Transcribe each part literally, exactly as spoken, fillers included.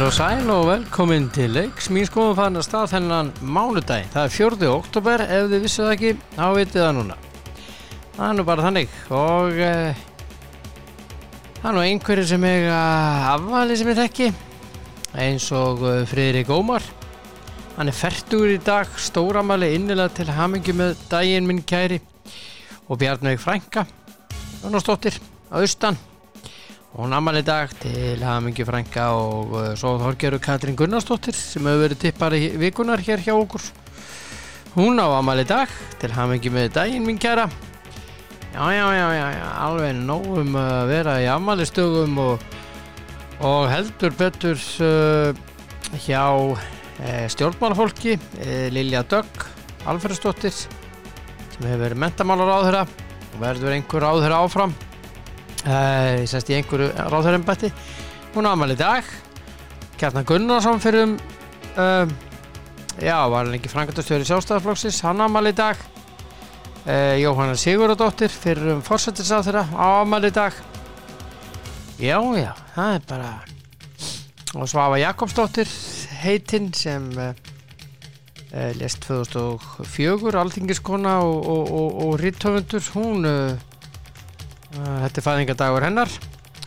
Heil og sæl og velkomin til leiks. Mín skoðum fann að stað þennan mánudaginn. Það er fjórða október, ef þið vissuð það ekki, þá vitið það núna. Það er nú bara þannig og e, það er nú einhverjir sem eiga afmæli sem ég þekki, eins og Friðrik Ómar. Hann er fertugur í dag, stórafmæli, innilega til hamingju með daginn minn kæri, og Bjarnökk Frænka, Gunnarsdóttir, að Austan. Og hún afmæli í dag til hamingju frænka og uh, svo Þorgeru Katrin Gunnarsdóttir sem hefur verið tippar í vikunar hér hjá okkur. Hún á afmæli í dag til hamingju með daginn mín kæra. Já, já, já, já, já, alveg nóg um að vera í afmælistögum og, og heldur betur uh, hjá eh, stjórnmálafólki, eh, Lilja Dögg Alfredsdóttir sem hefur verið menntamálaráðherra og verður einhver ráðherra áfram. Eh, sest í einhverju ráðherraembætti. Hún afmæli í dag. Kjartan Gunnarsson fyrir um uh, já, var hann ekki framkvæmdastjóri Sjálfstæðisflokksins, hann afmæli í dag. eh, Jóhanna Sigurðardóttir fyrir um forsætisráðherra afmæli í dag. Já, já, það er bara Ósva Jakobsdóttir heitin sem eh, lést tvö þúsund og fjögur, alþingiskona og, og, og, og rithöfundur. Hún uh, Þetta er fæðingadagur hennar,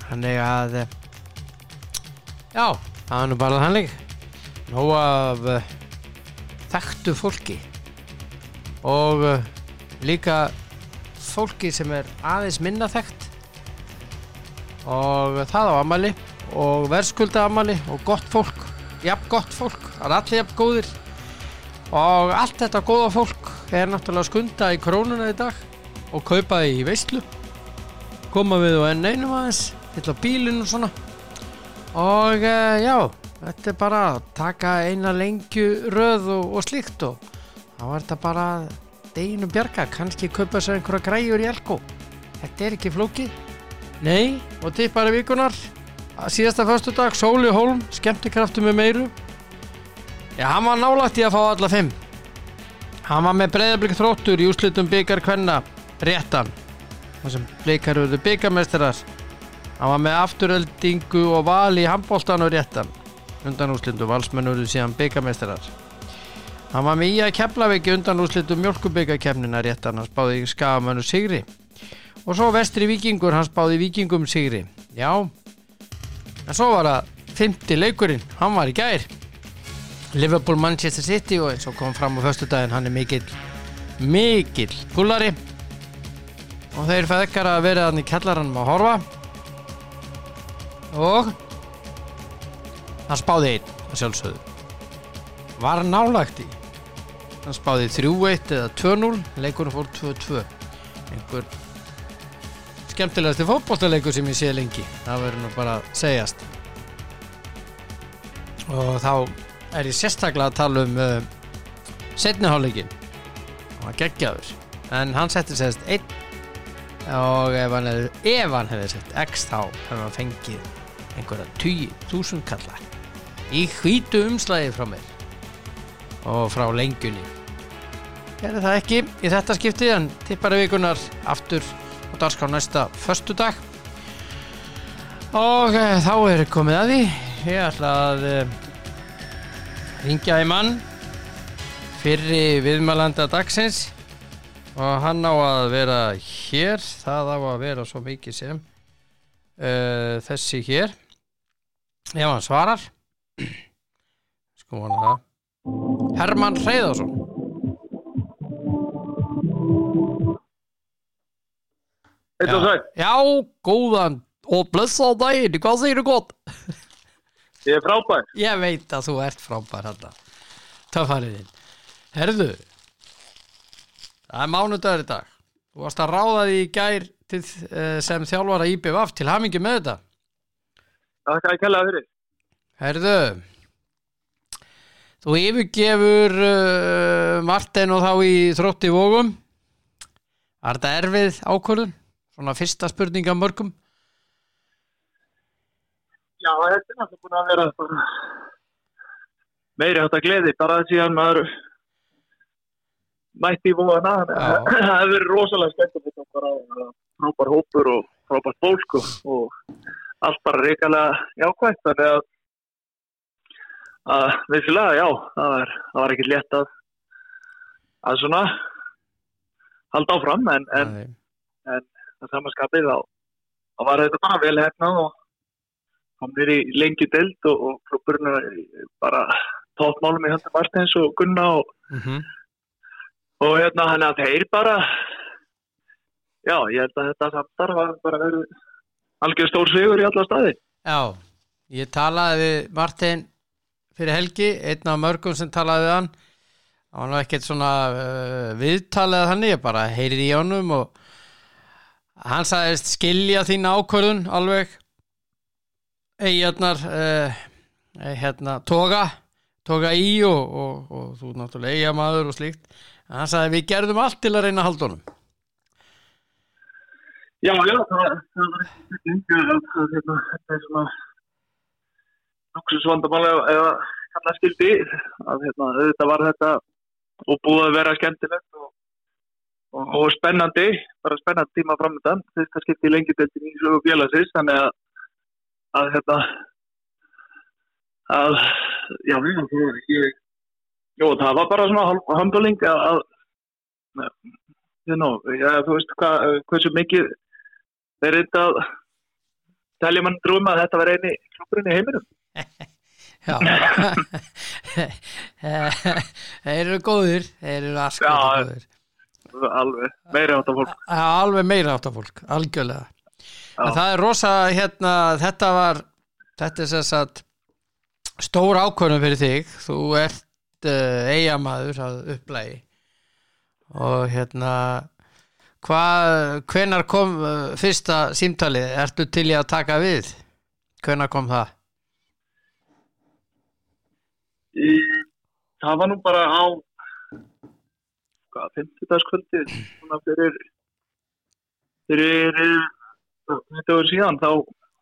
þannig að já, það er nú bara þannig nóg af uh, þekktu fólki og uh, líka fólki sem er aðeins minna þekkt og það á afmæli og verðskulda afmæli og gott fólk, jafn gott fólk, það er allir jafn góðir og allt þetta góða fólk er náttúrulega skunda í krónuna í dag og kaupa í veislu, koma við og enn einum aðeins, fylla bílinn og svona og e, já, þetta er bara að taka eina lengju röð og, og slíkt og þá er þetta bara deginum bjarga, kannski kaupa sér einhverja græjur í Elko, þetta er ekki flókið. Nei, og tippar í vikunar, síðasta föstudag, sól í hólm, skemmtikraftur með meiru. Já, hann var nálægt í að fá alla fimm, hann var með Breiðablik Þróttur í úrslitum bikar kvenna, réttan þar sem Blikar eru bikarmeistarar. Hann var með Aftureldingu og Val í handboltan og réttan undan úrslitum, Valsmenn eru síðan bikarmeistarar. Hann var með í að Keflavík undan úrslitum mjólkurbikarkeppnina, réttan, hann spáði í Skagamönnum sigri. Og svo Vestri Víkingur, hann spáði Víkingum sigri. Já, en svo var það fimmti leikurinn, hann var í gær, Liverpool Manchester City, og eins og kom fram á föstudaginn, hann er mikill mikill gúllari og þeir feðgar að vera þarna í kjallaranum að horfa og hann spáði einn að sjálfsögðu, var nálægt í, hann spáði þrjú eitt eða tvö núll, leikurinn fór tvö tvö. Einhver skemmtilegasti fótboltaleikur sem ég sé lengi, það verður nú bara að segjast. Og þá er ég sérstaklega að tala um uh, seinni hálfleikinn, hann var geggjaður, en hann setti sérst einn og ef hann hefði, ef hann hefði sett X þá hefði hann fengið einhverja tíu þúsund kalla í hvítu umslagi frá mér og frá lengjunni. Gerði það ekki í þetta skipti, en tippar vikunar aftur og dagskrá næsta föstudag og e, þá er komið að því. Ég ætla að e, ringja í mann fyrri viðmælanda dagsins og hann á að vera hér, það á að vera svo mikið sem uh, þessi hér, ef hann svarar, sko vona það, Hermann Hreiðarsson. Heill og sæll. Já, góðan og blessaðan daginn, hvað segirðu gott? Ég er frábær. Ég veit að þú ert frábær þarna, töffariðinn. Herðu, það er mánudagur í dag. Þú varst að ráða því í gær til, sem þjálfara Íbjöf til hamingju með þetta. Það er ekki alveg að fyrir. Herðu, þú yfirgefur uh, Martin og þá í Þrótti Vogum. Var þetta erfið ákvörðun? Svona fyrsta spurninga mörgum. Já, þetta er náttúrulega búin að vera meiri hátta gleði, bara síðan maður mætti í vona, það hefur verið rosalega skemmtilegt að fara á frábær hópur og frábært fólk og, og allt bara reikalega jákvæmt, þannig að að vissulega, já, það var, það var ekkert létt að, að svona halda áfram, en, en, en að samanskapið þá, þá var þetta bara vel hefnað og kom nýri lengi deild og, og klubburinn bara toppmálum í höndum Martins og Gunna og, mm-hmm. og hérna hann að þeir bara, já, ég held að þetta samstarf var bara verið algjör stór sigur í alla staði. Já, ég talaði við Martin fyrir helgi, einn af mörgum sem talaði við hann. Það var nú ekkert svona uh, viðtalið þannig, ég bara heyrir í honum og hann sagðist skilja þína ákvörðun alveg eigarnar uh, hérna, toga, toga í og, og, og þú náttúrulega eiga maður og slíkt. En hann sagði við gerðum allt til að reyna að halda honum. Já, já, það, það var eitthvað að þetta er svona lúksusvandamál eða kalla skildi að hérna, auðvitað var þetta og búið að vera skemmtilegt og, og, og spennandi, bara spennandi tíma framöndan, þetta skipti í lengjudeildinni í sögu félagsins, þannig að að hérna að, já, ég, jó, það var bara svona handling að, að you know, já, þú veist hvað, hversu mikið þeir reynd að telja mann drúm að þetta var eini klubburinn í heiminum. Já. Þeir eru góðir, þeir eru askur góðir. Alveg, meira átta fólk. Alveg meira átta fólk, algjörlega. En það er rosa, hérna, þetta var, þetta er sem sagt stór ákvörðun fyrir þig. Þú ert uh, eigamaður að upplægi. Og hérna, hvað, hvenar kom uh, fyrsta símtalið? Ertu til í að taka við? Hvenar kom það? Í, það var nú bara á, hvað, fimmtudagskvöldi, svona fyrir, fyrir, þetta var síðan, þá,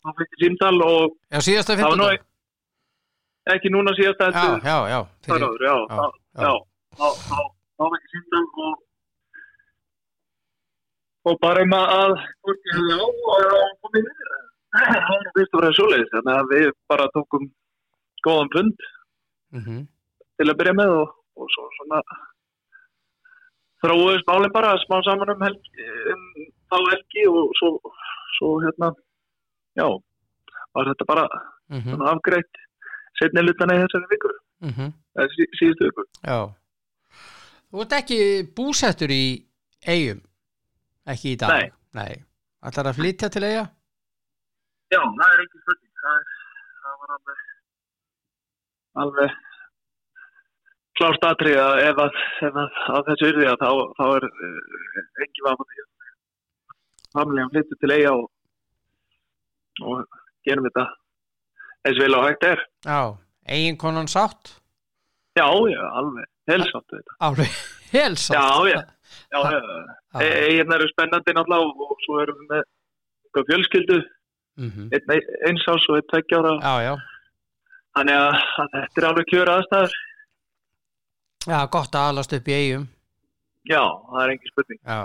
þá fyrir símtal og... Já, síðasta fimmtudag? Ekki, ekki núna síðasta, já, já, já, fyrir, áður, já, já, já, já, já, já, já. Þá var ekki símtal og, og bara um að hvorki hefði á og komið niður. Það var fyrst og fremst svoleiðis, þannig að við bara tókum góðan fund mm-hmm. til að byrja með og, og svo svona þróuðist málin bara smá saman um helgi, um þá helgi og svo, svo hérna, já, var þetta bara mm-hmm. svona afgreitt seinni hlutann í þessari viku, mm-hmm. sí, síðustu viku. Já. Þú ert ekki búsettur í Eyjum, ekki í dag? Nei. Nei. Ætlar að flytja til Eyja? Já, það er ekki spurning. Það, er, það var alveg, alveg klárt atriði að ef að, ef að, að þessu yrði að þá, þá er ekki vafa því að familjan flytja til Eyja og, og gerum þetta eins vel og hægt er. Já, eiginkonan sátt? Já, já, alveg. Helsáttu þetta. Alveg, helsáttu. Já, já. Já, já. E, hérna eru spennandi náttúrulega og, og svo erum við með fjölskyldu, mm-hmm. einn, eins ás og einn tveggja ára. Já, já. Þannig að, að þetta er alveg kjör aðstæður. Já, gott að alast upp í Eyjum. Já, það er engin spurning. Já.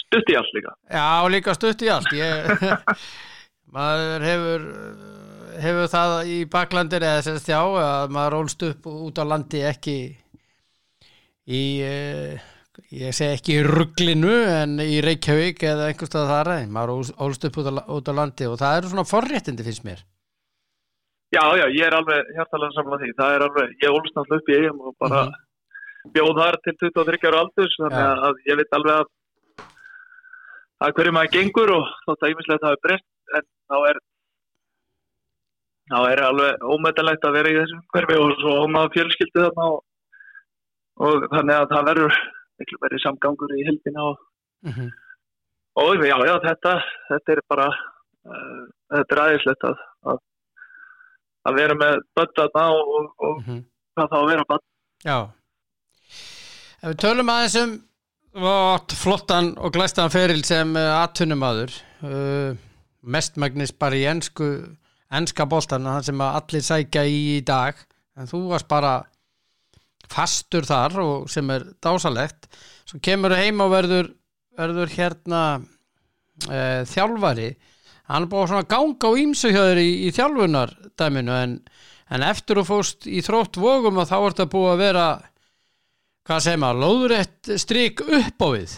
Stutt í allt líka. Já, líka stutt í allt. Ég, maður hefur... hefur það í baklandir eða sérst já að maður rólst upp út á landi ekki í ég segi ekki í ruglinu en í Reykjavík eða einhvers staðar þar að maður rólst upp út á, út á landi og það eru svona forréttindi finnst mér. Já já, ég er alveg hjartalega sammála því. Það er alveg ég rólst alltaf upp í Eyjum og bara mm-hmm. bjó þar til tuttugu og þriggja ára aldurs þannig ja. Að ég veit alveg að að hverju maður gengur og þótt að ýmislegt hafi breyst en þá er Ná er alveg ómetanlegt að vera í þessu umhverfi og svo maður fjölskyldi þarna og, og þannig að það verður miklu meiri samgangur í heildina og, mm-hmm. og já, já, þetta, þetta er bara, uh, þetta er aðeinslegt að, að, að vera með börn þarna og, og, og mm-hmm. það þá að vera börn. Já, ef við tölum aðeins um flottan og glæstan feril sem atvinnumaður, uh, mestmagnis bara í ensku, enska boltan, hann sem allir sækja í í dag, en þú varst bara fastur þar og sem er dásalegt. Svo kemur heim og verður, verður hérna e, þjálfari. Hann er búið svona ganga og ýmsu hjá þér í, í þjálfunar dæminu, en, en eftir og fóst í Þrótt Vogum að þá er þetta búið að vera hvað segir maður, lóðrétt strik upp á við,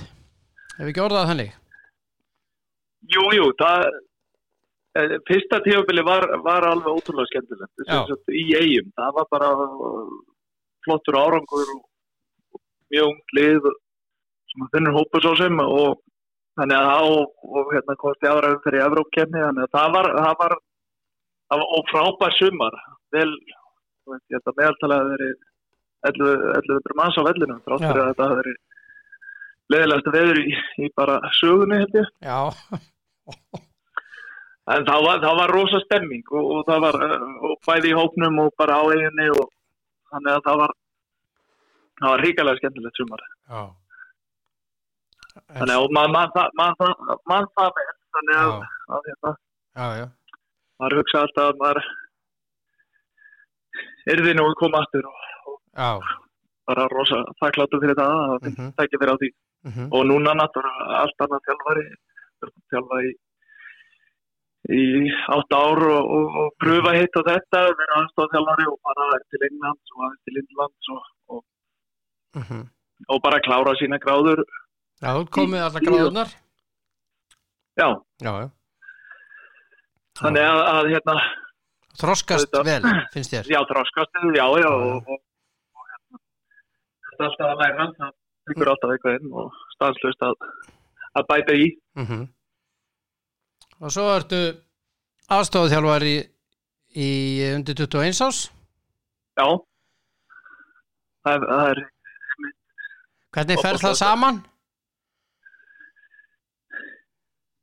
hefur ekki orðað þannig? Jú, jú, það fyrsta tímabili var, var alveg ótrúlega skemmtilegt í Eyjum, það var bara flottur árangur og mjög ungt lið sem að þennur hópa svo sem og þannig að það og, og hérna kosti ára um fyrir Evrópkeppni, þannig að það var, það var, það var og frábær sumar vel, þú veist, ég held að meðaltalið hafi verið ellefu hundruð manns á vellinum þrátt fyrir að þetta hafi verið leiðilegasta veður í, í bara sögunni held ég. Já. En það var, það var rosa stemming og, og það var og bæði í hópnum og bara á eiginni og þannig að það var það var hrikalega skemmtilegt sumar. Já. Þannig að mann mann það mann mann það þannig að að þetta. Já já. Maður hugsa alltaf að maður yrði nú að koma aftur og, og já. Bara rosa þakklátur fyrir það að það mm-hmm. tæki fyrir á því. Mm-hmm. Og núna náttúrulega allt annað þjálfari þjálfari í átta ár og, og, og pröfa hitt á þetta, vera aðstoðarþjálfari og bara til Englands og aðeins til Indlands og, og, mm-hmm. og bara klára sína gráður. Já, þú komið allar gráðurnar. Já. Já, já. Þannig að, að hérna... Þroskast þetta, vel, finnst þér? Já, þroskast vel, já, já. Og, og, og, hérna, þetta er alltaf að læra, það byggur alltaf eitthvað inn og stanslaust að, að bæta í. Mhm. Og svo ertu aðstoðarþjálfari í, í undir tuttugu og eins árs? Já. Það er, það er Hvernig fer það saman?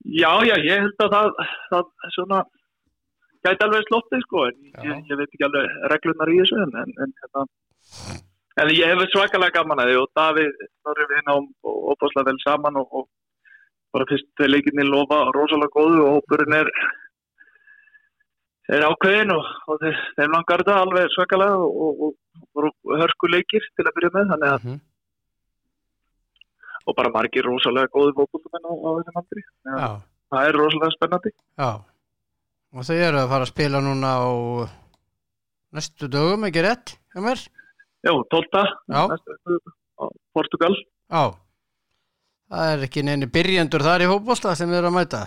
Já, já, ég held að það, það svona gæti alveg sloppið sko, en ég, ég veit ekki alveg reglurnar í þessu en, en, en, en, en ég hef svakalega gaman að því og Davíð þar við inn á óbáslega vel saman og, og bara fyrst leikinni lofa rosalega góðu og hópurinn er, er ákveðin og, og þeir, þeim langar þetta alveg svakalega og, og, og, og hörkuleikir til að byrja með, þannig að mm-hmm. og bara margir rosalega góðu fótboltamenn á, á þessum aldri, ja, það er rosalega spennandi. Já, og þau eru að fara að spila núna á næstu dögum, ekki rétt, hjá mér? Jú, tólfta, næstu á Portugal. Já. Það er ekki neini byrjendur þar í fótbolta sem við erum að mæta.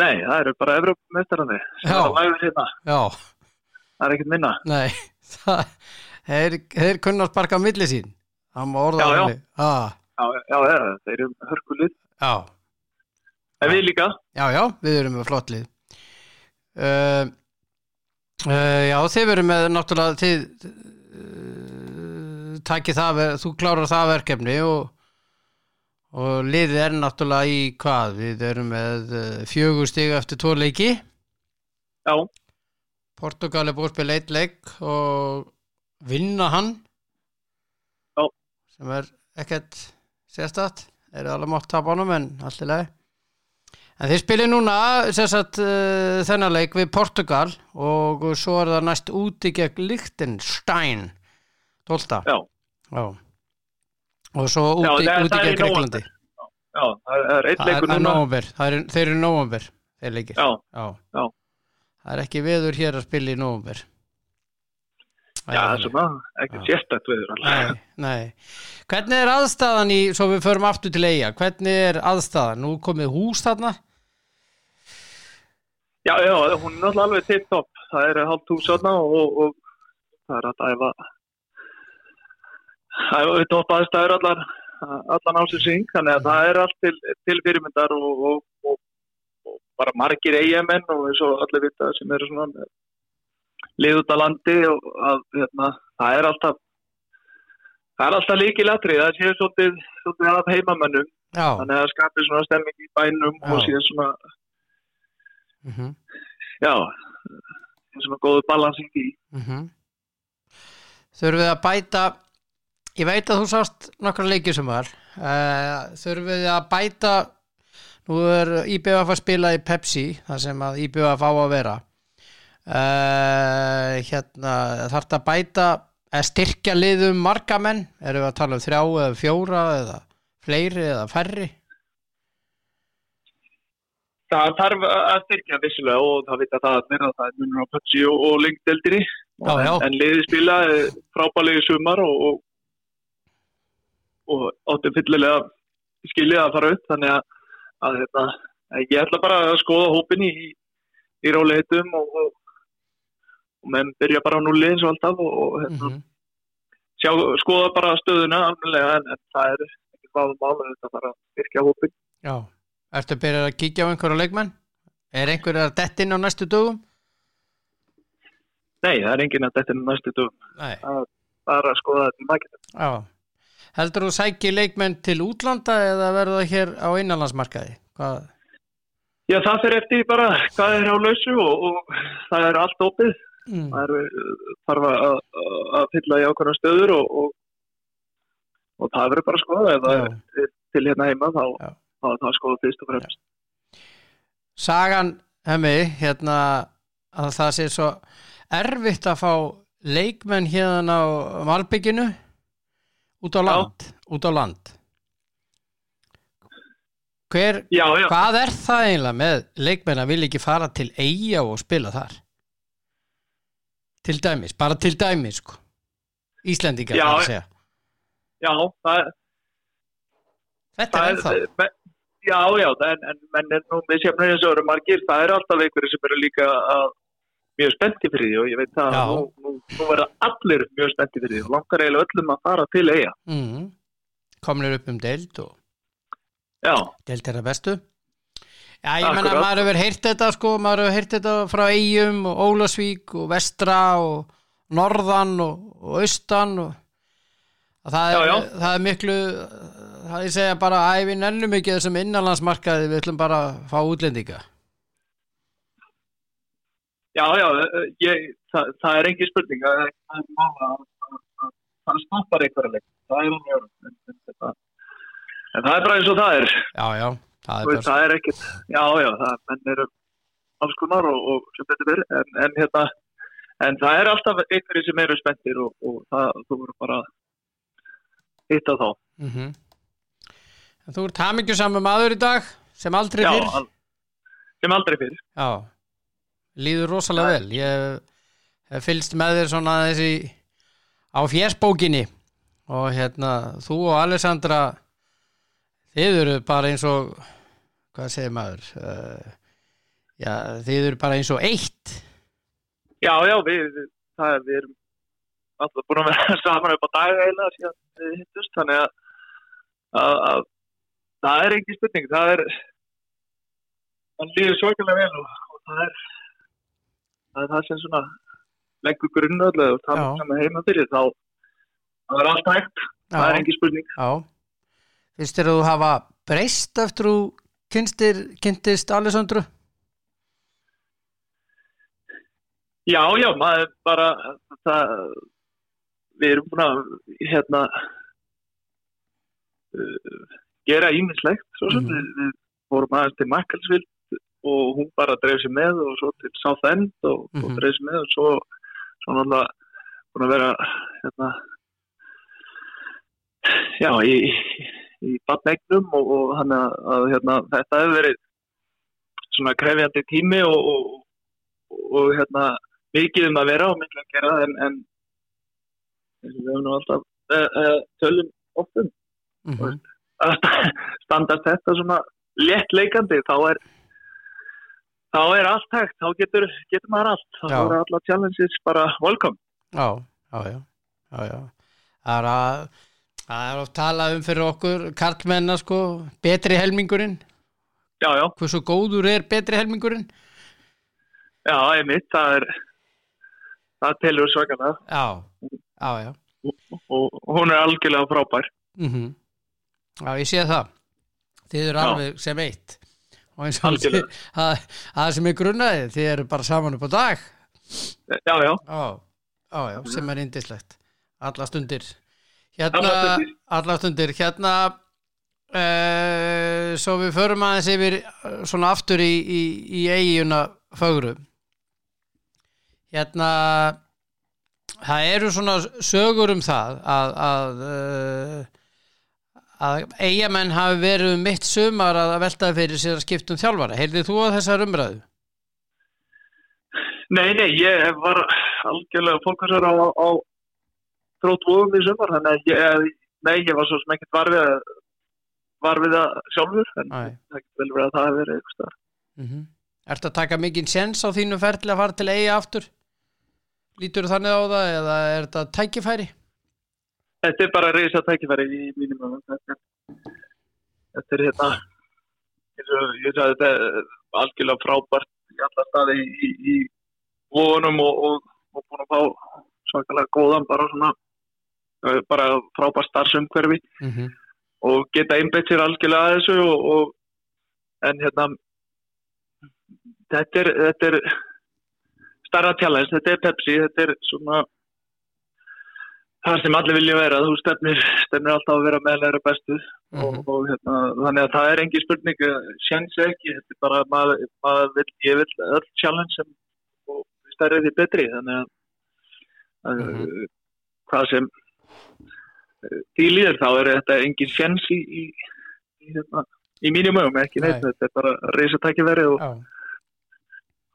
Nei, það eru bara Evrópumeistararnir sem eru að læra hérna. Já. Það er ekkert minna. Nei, það, þeir, þeir kunna að sparka á milli sín. Það má orða að henni. Já, já, já, já, þeir eru hörkulið. Já. En við líka. Já, já, við erum með flott lið. Uh, uh, já, þeir eru með náttúrulega, þið uh, takið það, þú klárar það verkefni og og liðið er náttúrulega í hvað, við erum með fjögur stig eftir tvo leiki. Já. Portugal er búið að spila einn leik og vinna hann. Já. Sem er ekkert sérstakt, eru alveg mátt tapa honum en allt í lagi. En þið spilið núna sérstakt uh, þennan leik við Portugal og svo er það næst úti gegn Liechtenstein tólfta. Já. Já. Og svo úti já, úti gegn Greiklandi. Já, það er einn leikur núna. Nóvember. Það er þeir eru nóvember. Þeir leikir. Já. Já. Já. Það er ekki veður hér að spila í nóvember. Já, það er svona ekki sérstakt veður alveg. Nei, nei. Hvernig er aðstaðan í svo við förum aftur til Eyja? Hvernig er aðstaðan? Nú komið hús þarna? Já, já, hún er náttúrulega alveg tipp topp. Það er hálft hús þarna og, og það er að dæfa Það er topp aðstæður allar, allan ásins hring, þannig að það er allt til, til fyrirmyndar og, og, og, og bara margir eyjamenn og eins og allir vita sem eru svona lið út á landi og að, hérna, það er alltaf, það er alltaf lykilatriði, það séu svolítið, svolítið af heimamönnum, Já. Þannig að það skapir svona stemming í bænum Já. Og séu svona, mm-hmm. já, svona góðu balansing í. Mm-hmm. Þurfum við að bæta... Ég veit að þú sást nokkra leiki sem var. Uh, þurfum við að bæta, nú er Íbjöf að spila í Pepsi, þar sem að Íbjöf á að vera. Uh, hérna, þarf það að bæta, að styrkja liðum markamenn, erum við að tala um þrjá eða fjóra eða fleiri eða færri? það þarf að styrkja vissulega og það vita það að nýra það er munur á Pepsi og, og lengdeldinni en liðið spila frábærlega sumar og, og, og áttum fyllilega skilja að fara upp þannig að, að, að, að ég ætla bara að skoða hópin í, í róleitum og, og, og menn byrja bara á núlli eins og alltaf og, og mm-hmm. sjá, skoða bara stöðuna alveg en, en það er ekki báðum álum þetta bara að styrkja hópin Já Ertu að byrja að kíkja á einhverja leikmenn? Er einhverja að detta inn á næstu dögum? Nei, það er engin að detta inn á næstu dögum. Nei. Það er bara að skoða þetta í marketum. Já. Heldur þú sæki leikmenn til útlanda eða verður það hér á innanlandsmarkaði? Hvað? Já, það fer eftir bara hvað er á lausu og, og það er allt opið. Mm. Það er þarf að, að fylla í ákveðnar stöður og, og, og það verður bara að skoða ef það er til hérna heima þá... Já. Það var það skoða fyrst og fremst. Ja. Sagan, hemmi, hérna, að það sé svo erfitt að fá leikmenn hérna á Valbygginu út á land. Já. Út á land. Hver, já, já. Hvað er það eiginlega með leikmenn að vilja ekki fara til Eiga og spila þar? Til dæmis, bara til dæmis, sko. Íslendingar, já, það er að segja. Já, það er... Þetta er ennþá. Já, já, en, en menn er nú með sefnir eins og eru margir, það er alltaf einhverjir sem eru líka að, mjög spennti fyrir því og ég veit að já. nú, nú, nú verða allir mjög spennti fyrir því og langar eiginlega öllum að fara til Eiga. Mm. Komnir upp um deild og já. Deild er að bestu. Já, ég menna að maður hefur heyrt þetta sko, maður hefur heyrt þetta frá Eyjum og Ólafsvík og Vestra og Norðan og, og Austan og að það er, já, já. Það er miklu... Það ég segja bara að við nennum ekki þessum innanlandsmarkaði, við ætlum bara að fá útlendinga. Já, já, ég, það, það er engin spurning að það er mála að það stoppar einhverja leik. Það er mjög, en það er bara eins og það er. Já, já, það er, það er ekki, já, já, það er, menn eru afskunar og, og sem þetta er, en, en, hérna, en það er alltaf einhverju sem eru spenntir og, og það, þú verður bara hitt á þá. Mhm. Þú ert hamingjusamur maður í dag, sem aldrei Já, fyrr. Já, sem aldrei fyrr. Já, líður rosalega vel. Ég hef fylgst með þér svona þessi á fjersbókinni og hérna, þú og Alessandra, þið eru bara eins og, hvað segir maður? Já, þið eru bara eins og eitt. Já, já, við, það, við erum alltaf búin að vera saman upp á dag eiginlega síðan við hittust, þannig að Að, að, það er ekki spurning það er hann líður sjókilega vel og, og það er það er það sem svona leggur grunnöðlega og það sem er heima fyrir þá það er allt hægt það er ekki spurning Finnst þér að þú hafa breyst eftir þú kynstir, kynntist Alessandru? Já, já, maður bara það, við erum búin að hérna gera ímislegt svo sem mm-hmm. við, við vorum aðeins til Makkelsvild og hún bara dreif sig með og svo til Sátend og, mm-hmm. og dreif sig með og svo svona alltaf búin að vera hérna já í, í badnegnum og, og hann að hérna þetta hefur verið svona krefjandi tími og, og, og, og hérna mikið um að vera og mikið að gera en, en við hefum nú alltaf e, e, tölum oftum Mm-hmm. standast þetta svona léttleikandi þá er þá er allt hægt, þá getur, getur maður allt þá er alla challenges bara welcome Já, já, já, já, já. Það er að það er oft talað um fyrir okkur karlmenna sko, betri helmingurinn Já, já Hversu góður er betri helmingurinn? Já, einmitt, það er það telur svakalega Já, já, já og, og, og hún er algjörlega frábær Mhm. Já, ég sé það. Þið eru alveg sem eitt. Og eins og það það sem er grunnaði, þið eru bara saman upp á dag. Já, já. Já, já, já sem er yndislegt. Alla stundir. Hérna, alla stundir. Hérna, eh, svo við förum aðeins yfir svona aftur í, í, í eiguna fögru. Hérna, það eru svona sögur um það að... að að Eyjamenn hafi verið um mitt sumar að velta fyrir sér að skipta um þjálfara. Heyrðir þú á þessar umræðu? Nei, nei, ég var algjörlega fókusar á, á Þrótti Vogum í sumar, þannig að ég, nei, ég var svo sem ekkert var við að, var við það sjálfur, en Æ. það getur vel verið að það hefur verið eitthvað starf. Mm-hmm. Ertu að taka mikinn séns á þínu ferli að fara til Eyja aftur? Lítur þannig á það eða er þetta tækifæri? Þetta er bara risa tækifæri í mínum augum. Þetta er hérna, ég sagði þetta er algjörlega frábært í alla staði í, í vonum og, og, og búin að fá svakalega góðan bara svona, bara frábært starfsumhverfi mm-hmm. og geta einbeitt sér algjörlega að þessu og, og en hérna, þetta er, þetta er, starra challenge, þetta er Pepsi, þetta er svona það sem allir vilja vera, þú stefnir, stefnir alltaf að vera meðlega bestu mm-hmm. og, og hérna, þannig að það er engin spurning, séns ekki, þetta er bara maður, maður vill, ég vill öll challenge sem, og stærri því betri, þannig að, að mm-hmm. hvað sem því líður þá er þetta engin séns í, í, í, hérna, í mínum augum, ekki neitt, Nei. Þetta er bara risatækifæri og oh.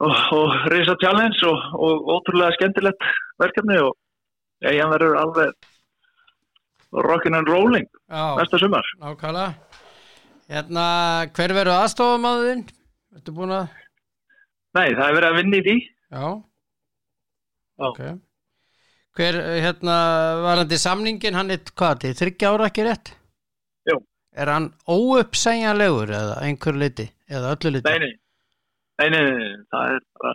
og, og risa challenge og, og ótrúlega skemmtilegt verkefni og Eyjan verður alveg rockin' and rolling Já, næsta sumar. Nákvæmlega. Hérna, hver verður aðstoðarmaðurinn? Ertu búin að... Nei, það er verið að vinna í því. Já. Já. Ok. Hver, hérna, varandi samningin, hann er hvað til, þriggja ára ekki rétt? Jú. Er hann óuppsegjanlegur eða einhver liti, eða öllu liti? Nei, nei. Nei, nei, nei, það er bara,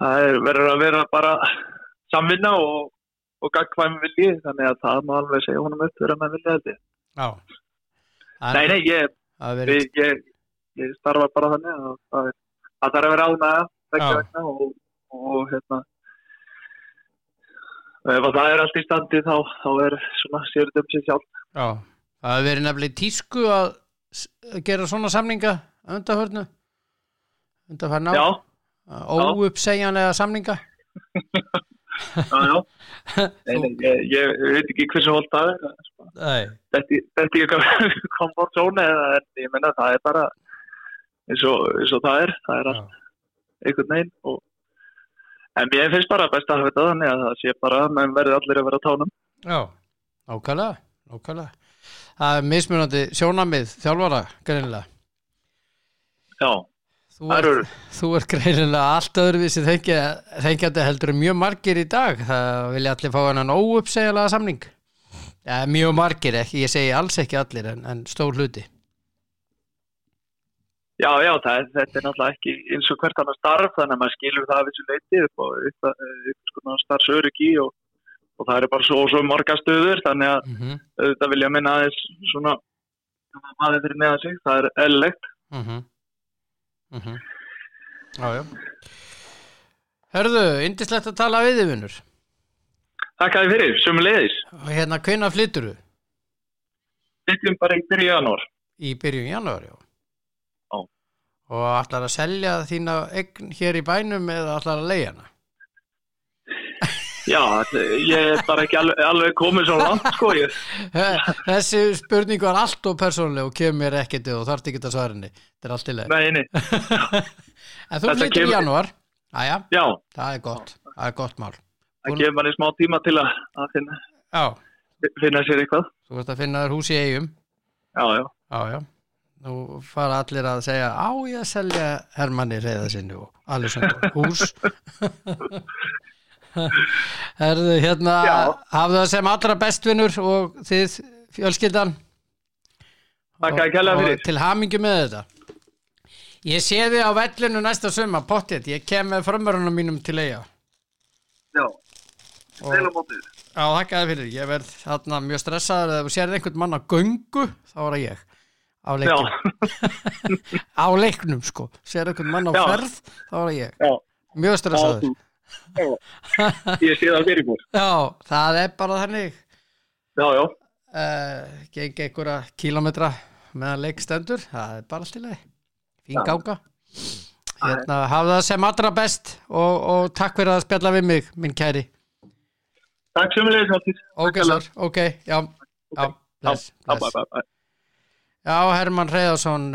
það er verður að vera bara samvinna og, og gagnkvæm vilji, þannig að það má alveg segja honum upp fyrir að maður vilja þetta. Já. Nei, nei, ég, ég, ég, ég starfa bara þannig að það er, að það er að vera ánægja, ekki vegna og, og hérna, ef það er allt í standi þá, þá er svona sérðu um sig sjálf. Já, það hefur verið nefnilega tísku að gera svona samninga. Undarhörnu undarfarna á óuppsegjanlega samninga Já, já Nei, nei, ég, ég veit ekki hversu hólt það er Nei Þetta er ekki komfort zone eða ég menna það er bara eins og, eins og það er það er allt einhvern veginn og, en mér finnst bara best að hafa þetta þannig að það sé bara að menn verði allir að vera tánum Já, ákvæmlega, ákvæmlega Það er mismunandi sjónamið þjálfara greinilega Já, þú er, þú er greinilega allt öðruvísi þengjandi heldur mjög margir í dag, það vilja allir fá hennan óuppsegjanlega samning. Ja, mjög margir, ekki, ég segi alls ekki allir en, en stór hluti. Já, já, það, þetta er náttúrulega ekki eins og hvert annað starf, þannig að maður skilur það af þessu leiti upp og eitthvað svona starfsöryggi og, og það eru bara svo og svo margar stöður, þannig að mm-hmm. þetta vilja minna aðeins svona maður fyrir neða sig, það er eðlilegt. Mhm. Mhm. Já, já. Hörðu, yndislegt að tala við þig, vinur. Takk að þið fyrir, sömuleiðis. Og hérna, hvenær flyturðu? Flyttum bara í byrjun janúar. Í byrjun janúar, já. Já. Og ætlar að selja þína eign hér í bænum eða ætlar að leigja hana? Já, ég er bara ekki alveg, alveg komið svo langt, sko ég. Þessi spurning var allt og persónuleg og kemur ekkert og þarf ekki að svara henni. Þetta er allt í leið. Nei, nei. En þú flytur í janúar. Æja, já. Það er gott. Það er gott mál. Það gefur manni smá tíma til að, að finna, finna sér eitthvað. Þú veist að finna þér hús í Eyjum. Já, já. Já, já. Nú fara allir að segja, á ég að selja Hermanni Hreiðarsinni og Alexander hús. Herðu, hérna, hafðu það sem allra bestvinur og þið fjölskyldan. Takk að kæla fyrir. Til hamingju með þetta. Ég sé þið á vellinu næsta sumar, pottþétt. Ég kem með frömmurunum mínum til Eyja. Já, deilum mótið. Já, takk að fyrir. Ég verð þarna mjög stressaður eða þú sérð einhvern mann á göngu, þá var það ég. Á leiknum. á leiknum, sko. Sérð einhvern mann á Já. Ferð, þá var það ég. Já. Mjög stressaður. Já, Já, ég sé það fyrir búr Já, það er bara þannig Já, já uh, Geng einhverja kílómetra meðan leik stendur, það er bara allt í lagi Fín ganga Hérna, hafðu það sem allra best og, og takk fyrir að spjalla við mig, minn kæri Takk sömuleiðis, Martin Ok, sir, ok, já, okay. já. bless, bless. Já, já, já, Hermann Hreiðarsson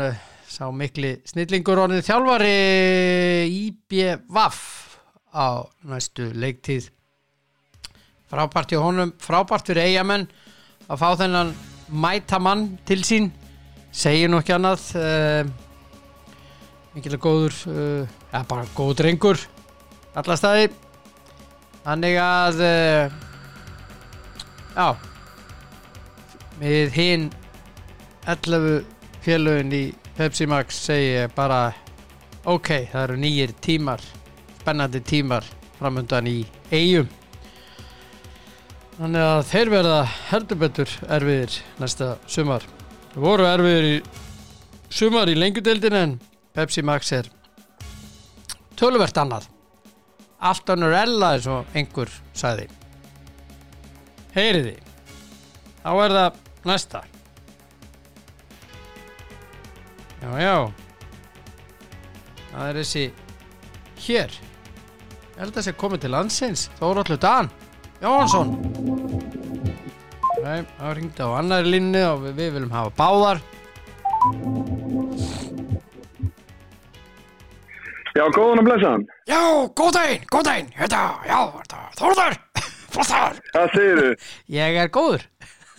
sá mikli snillingur orðið þjálfari Íbjöf á næstu leiktíð. Frábært hjá honum, frábært fyrir Eyjamenn að fá þennan mæta mann til sín, segir nú ekki annað. Mikilvæg góður, eða bara góð drengur alla staði. Þannig að já, með hinn ellefu félögin í Pepsi Max segi bara ok, það eru nýjir tímar, spennandi tímar framöndan í Eyjum. Þannig að þeir verða heldur betur erfiðir næsta sumar. Þeir voru erfiðir í sumar í lengjudeildinni en Pepsi Max er töluvert annað. Allt önnur ella eins og einhver sagði. Heyriði, þá er það næsta. Já, já. Það er þessi hér. Ég held að það sé komið til landsins. Þórhallur Dan Jónsson. Nei, það ringdi á annari línu og við, við viljum hafa báðar. Já, góðan og blessaðan. Já, góð daginn, góð daginn. Þetta, já, þetta, Þórðar, Þórðar. Hvað segirðu? Ég er góður.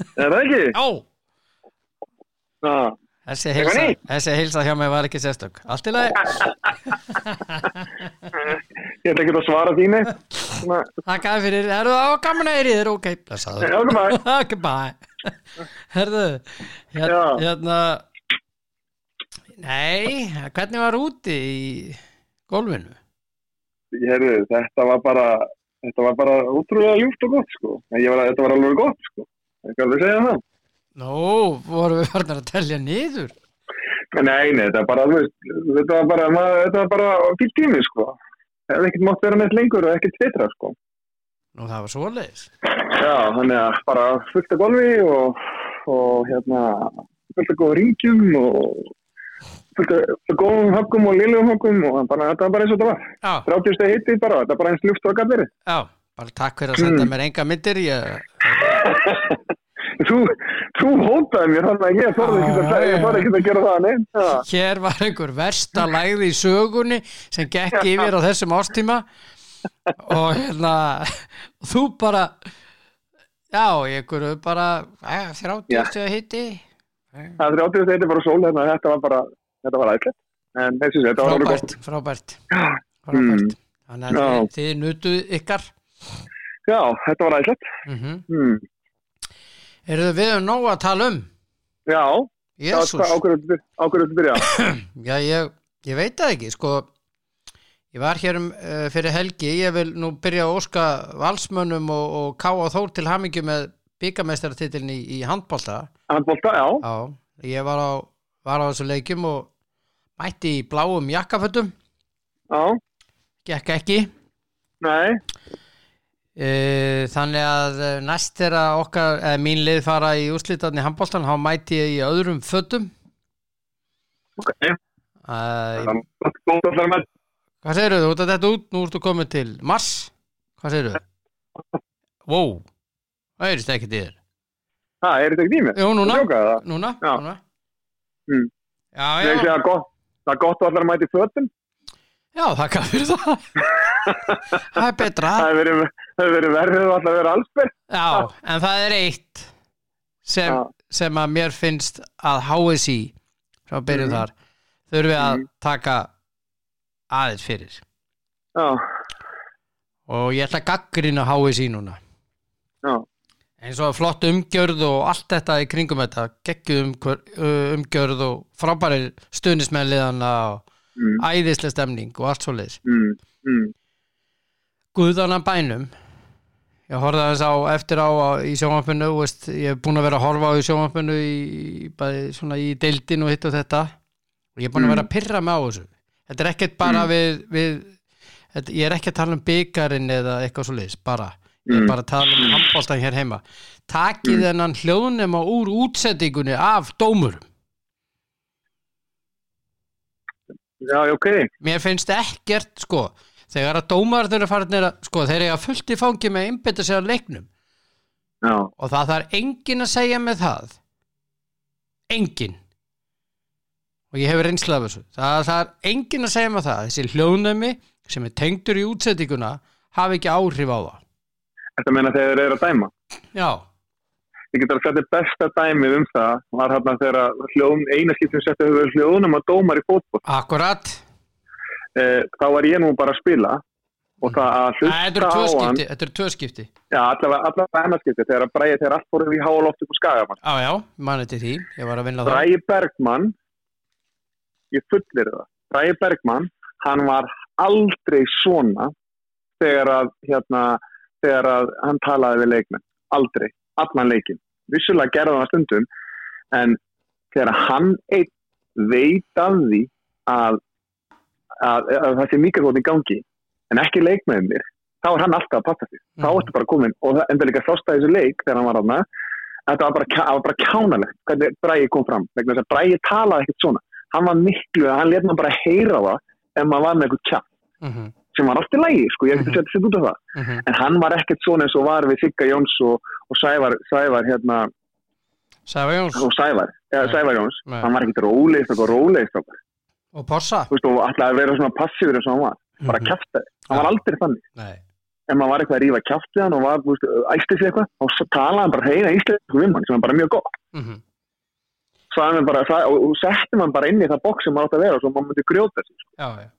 Er það ekki? Já. Já. Þessi heilsa, þessi heilsa hjá mig var ekki sérstök. Allt í lagi. Ég ætla ekki að svara þínu. Takk að fyrir. Eru það á gaman að eyrið? Ok, blessaður. Já, goodbye. Goodbye. Herðu, hérna, hérna... Nei, hvernig var úti í golfinu? Herðu, þetta var bara... Þetta var bara útrúlega ljúft og gott, sko. Ég var, þetta var alveg gott, sko. Ég kan alveg segja það. Nó, vorum við farnar að telja niður? Nei, nei, þetta er bara, þetta var bara, maður, þetta var bara fíll tími, sko. Það er ekkert mátt vera neitt lengur og ekkert fitra, sko. Nú, það var svoleiðis. Já, þannig að bara fullt af golfi og, og hérna, fullt af góða ringjum og fullt af góðum höggum og liðlegum höggum og bara, þetta var bara eins og þetta var. Já. þrjátíu stigi hiti bara, þetta var bara eins ljúft og gat verið. Já, bara takk fyrir að senda mm. mér enga myndir, ég... Þú, þú hótaði mér þannig að ég þorði ekki að segja, ég þorði ekki að gera það, nei. Ja. Hér var einhver versta lægði í sögunni sem gekk yfir á þessum árstíma og hérna, þú bara, já, ég guru bara, að þrjátíu að hitti. Það þrjátíu að hitti bara sól, þannig að þetta var bara, þetta var ætlið. En þessi sem þetta var alveg gott. Frábært, frábært, frábært. Þannig að no. þið nutuð ykkar. Já, þetta var ætlið. Mhm. Mm. Eru við um nóg að tala um? Já, Jesús. Á hverju þetta byrja? Já, ég, ég veit það ekki, sko. Ég var hér um, uh, fyrir helgi, ég vil nú byrja að óska valsmönnum og, og ká á Þór til hamingju með bikarmeistaratitilinn í, í handbolta. Handbolta, já. Já, ég var á, var á þessu leikjum og mætti í bláum jakkafötum. Já. Gekk ekki. Nei. Uh, þannig að næst er að okkar, eða mín lið fara í úrslitarni handboltan, þá mæti ég í öðrum fötum. Ok. Uh, hvað segirðu þú? Út að þetta út, nú ertu komin til Mars. Hvað segirðu? Wow, það erist ekki til þér. Það erist ekki til mér? Jú, núna, núna, já. núna. Mm. Já, já. Ég segja gott, það er gott að allar mæti fötum. Já, það kann fyrir það. Það er betra. Það er verið, verið verðið alltaf að vera allsberg. Já, en það er eitt sem, ja. sem að mér finnst að H S I, frá byrjum mm-hmm. þar, þurfi að taka aðeins fyrir. Já. Og ég ætla að gaggrina H S I núna. Já. Eins og flott umgjörð og allt þetta í kringum þetta, geggjuð umgjörð og frábærir stuðnismenn liðanna og Mm. æðislega stemning og allt svoleiðis mm. mm. Guðana bænum ég horfði aðeins á eftir á, á í sjónvarpinu, veist, ég hef búin að vera að horfa á í sjónvarpinu í, bæði, svona, í deildin og hitt og þetta og ég er búin mm. að vera að pirra mig á þessu þetta er ekkert bara mm. við, við þetta, ég er ekki að tala um bikarinn eða eitthvað svoleiðis, bara ég er bara að tala um handboltan hér heima takið mm. þennan hljóðnema úr útsetningunni af dómurum. Já, ok. Mér finnst ekkert, sko, þegar að dómararnir eru farinir að, sko, þeir eru að fullt í fangi með að einbeita sig að leiknum. Já. Og það þarf enginn að segja með það. Enginn. Og ég hef reynslað af þessu. Það þarf enginn að segja með það. Þessi hljóðnæmi sem er tengdur í útsettinguna hafi ekki áhrif á það. Þetta meina þegar þeir eru að dæma? Já. Ég getur að setja besta dæmið um það var hérna þegar hljón, eina skiptum setja höfðu hljóðnum að dómar í fótboll. Akkurat. Eh, þá var ég nú bara að spila og það að hlusta á hann. Þetta eru tvö skipti, þetta eru tvö skipti. Já, allavega, allavega eina skipti þegar að Bragi þegar allt fórum í hálóft upp á Skagamann. Já, já, mann eftir því, ég var að vinna það. Bragi Bergmann, ég fullir það, Bragi Bergmann, hann var aldrei svona þegar að, hérna, þegar að hann talaði við leikmenn, aldrei. Allan leikinn. Vissulega gerði hann stundum, en þegar hann einn veit af því að, að, að það sé mikilvægt í gangi, en ekki leik með mér, þá er hann alltaf að passa sig. Mm. Þá ertu bara komin, og það enda líka þrósta þessu leik þegar hann var þarna, þetta var bara, var bara kjánalegt hvernig Bragi kom fram. Vegna þess að Bragi talaði ekkert svona. Hann var miklu, hann lét maður bara heyra það ef maður var með eitthvað tjátt. Mm-hmm. Sem var alltaf lægi, sko, ég getur sett sér út af það. Mm-hmm. En hann var ekkert svona eins og var við Sigga Jóns og, og Sævar, Sævar hérna... Sævar Jóns? Og Sævar, ja, Sævar Jóns. Nei. Hann var ekkert rólegist og rólegist okkur. Og possa? Þú veist, og alltaf að vera svona passífur eins og hann var. Mm-hmm. Bara kjaftaði. Hann ja. Var aldrei þannig. Nei. En maður var eitthvað að rífa kjaftið hann og var, þú veist, æsti sig eitthvað. Og svo talaði hann bara hreina íslensku við mann, sem var bara mjög gott. Mm-hmm. Bara, og, og setti hann bara inn í það box sem maður átti að vera og svo maður myndi grjóta sig, sko. Já, já.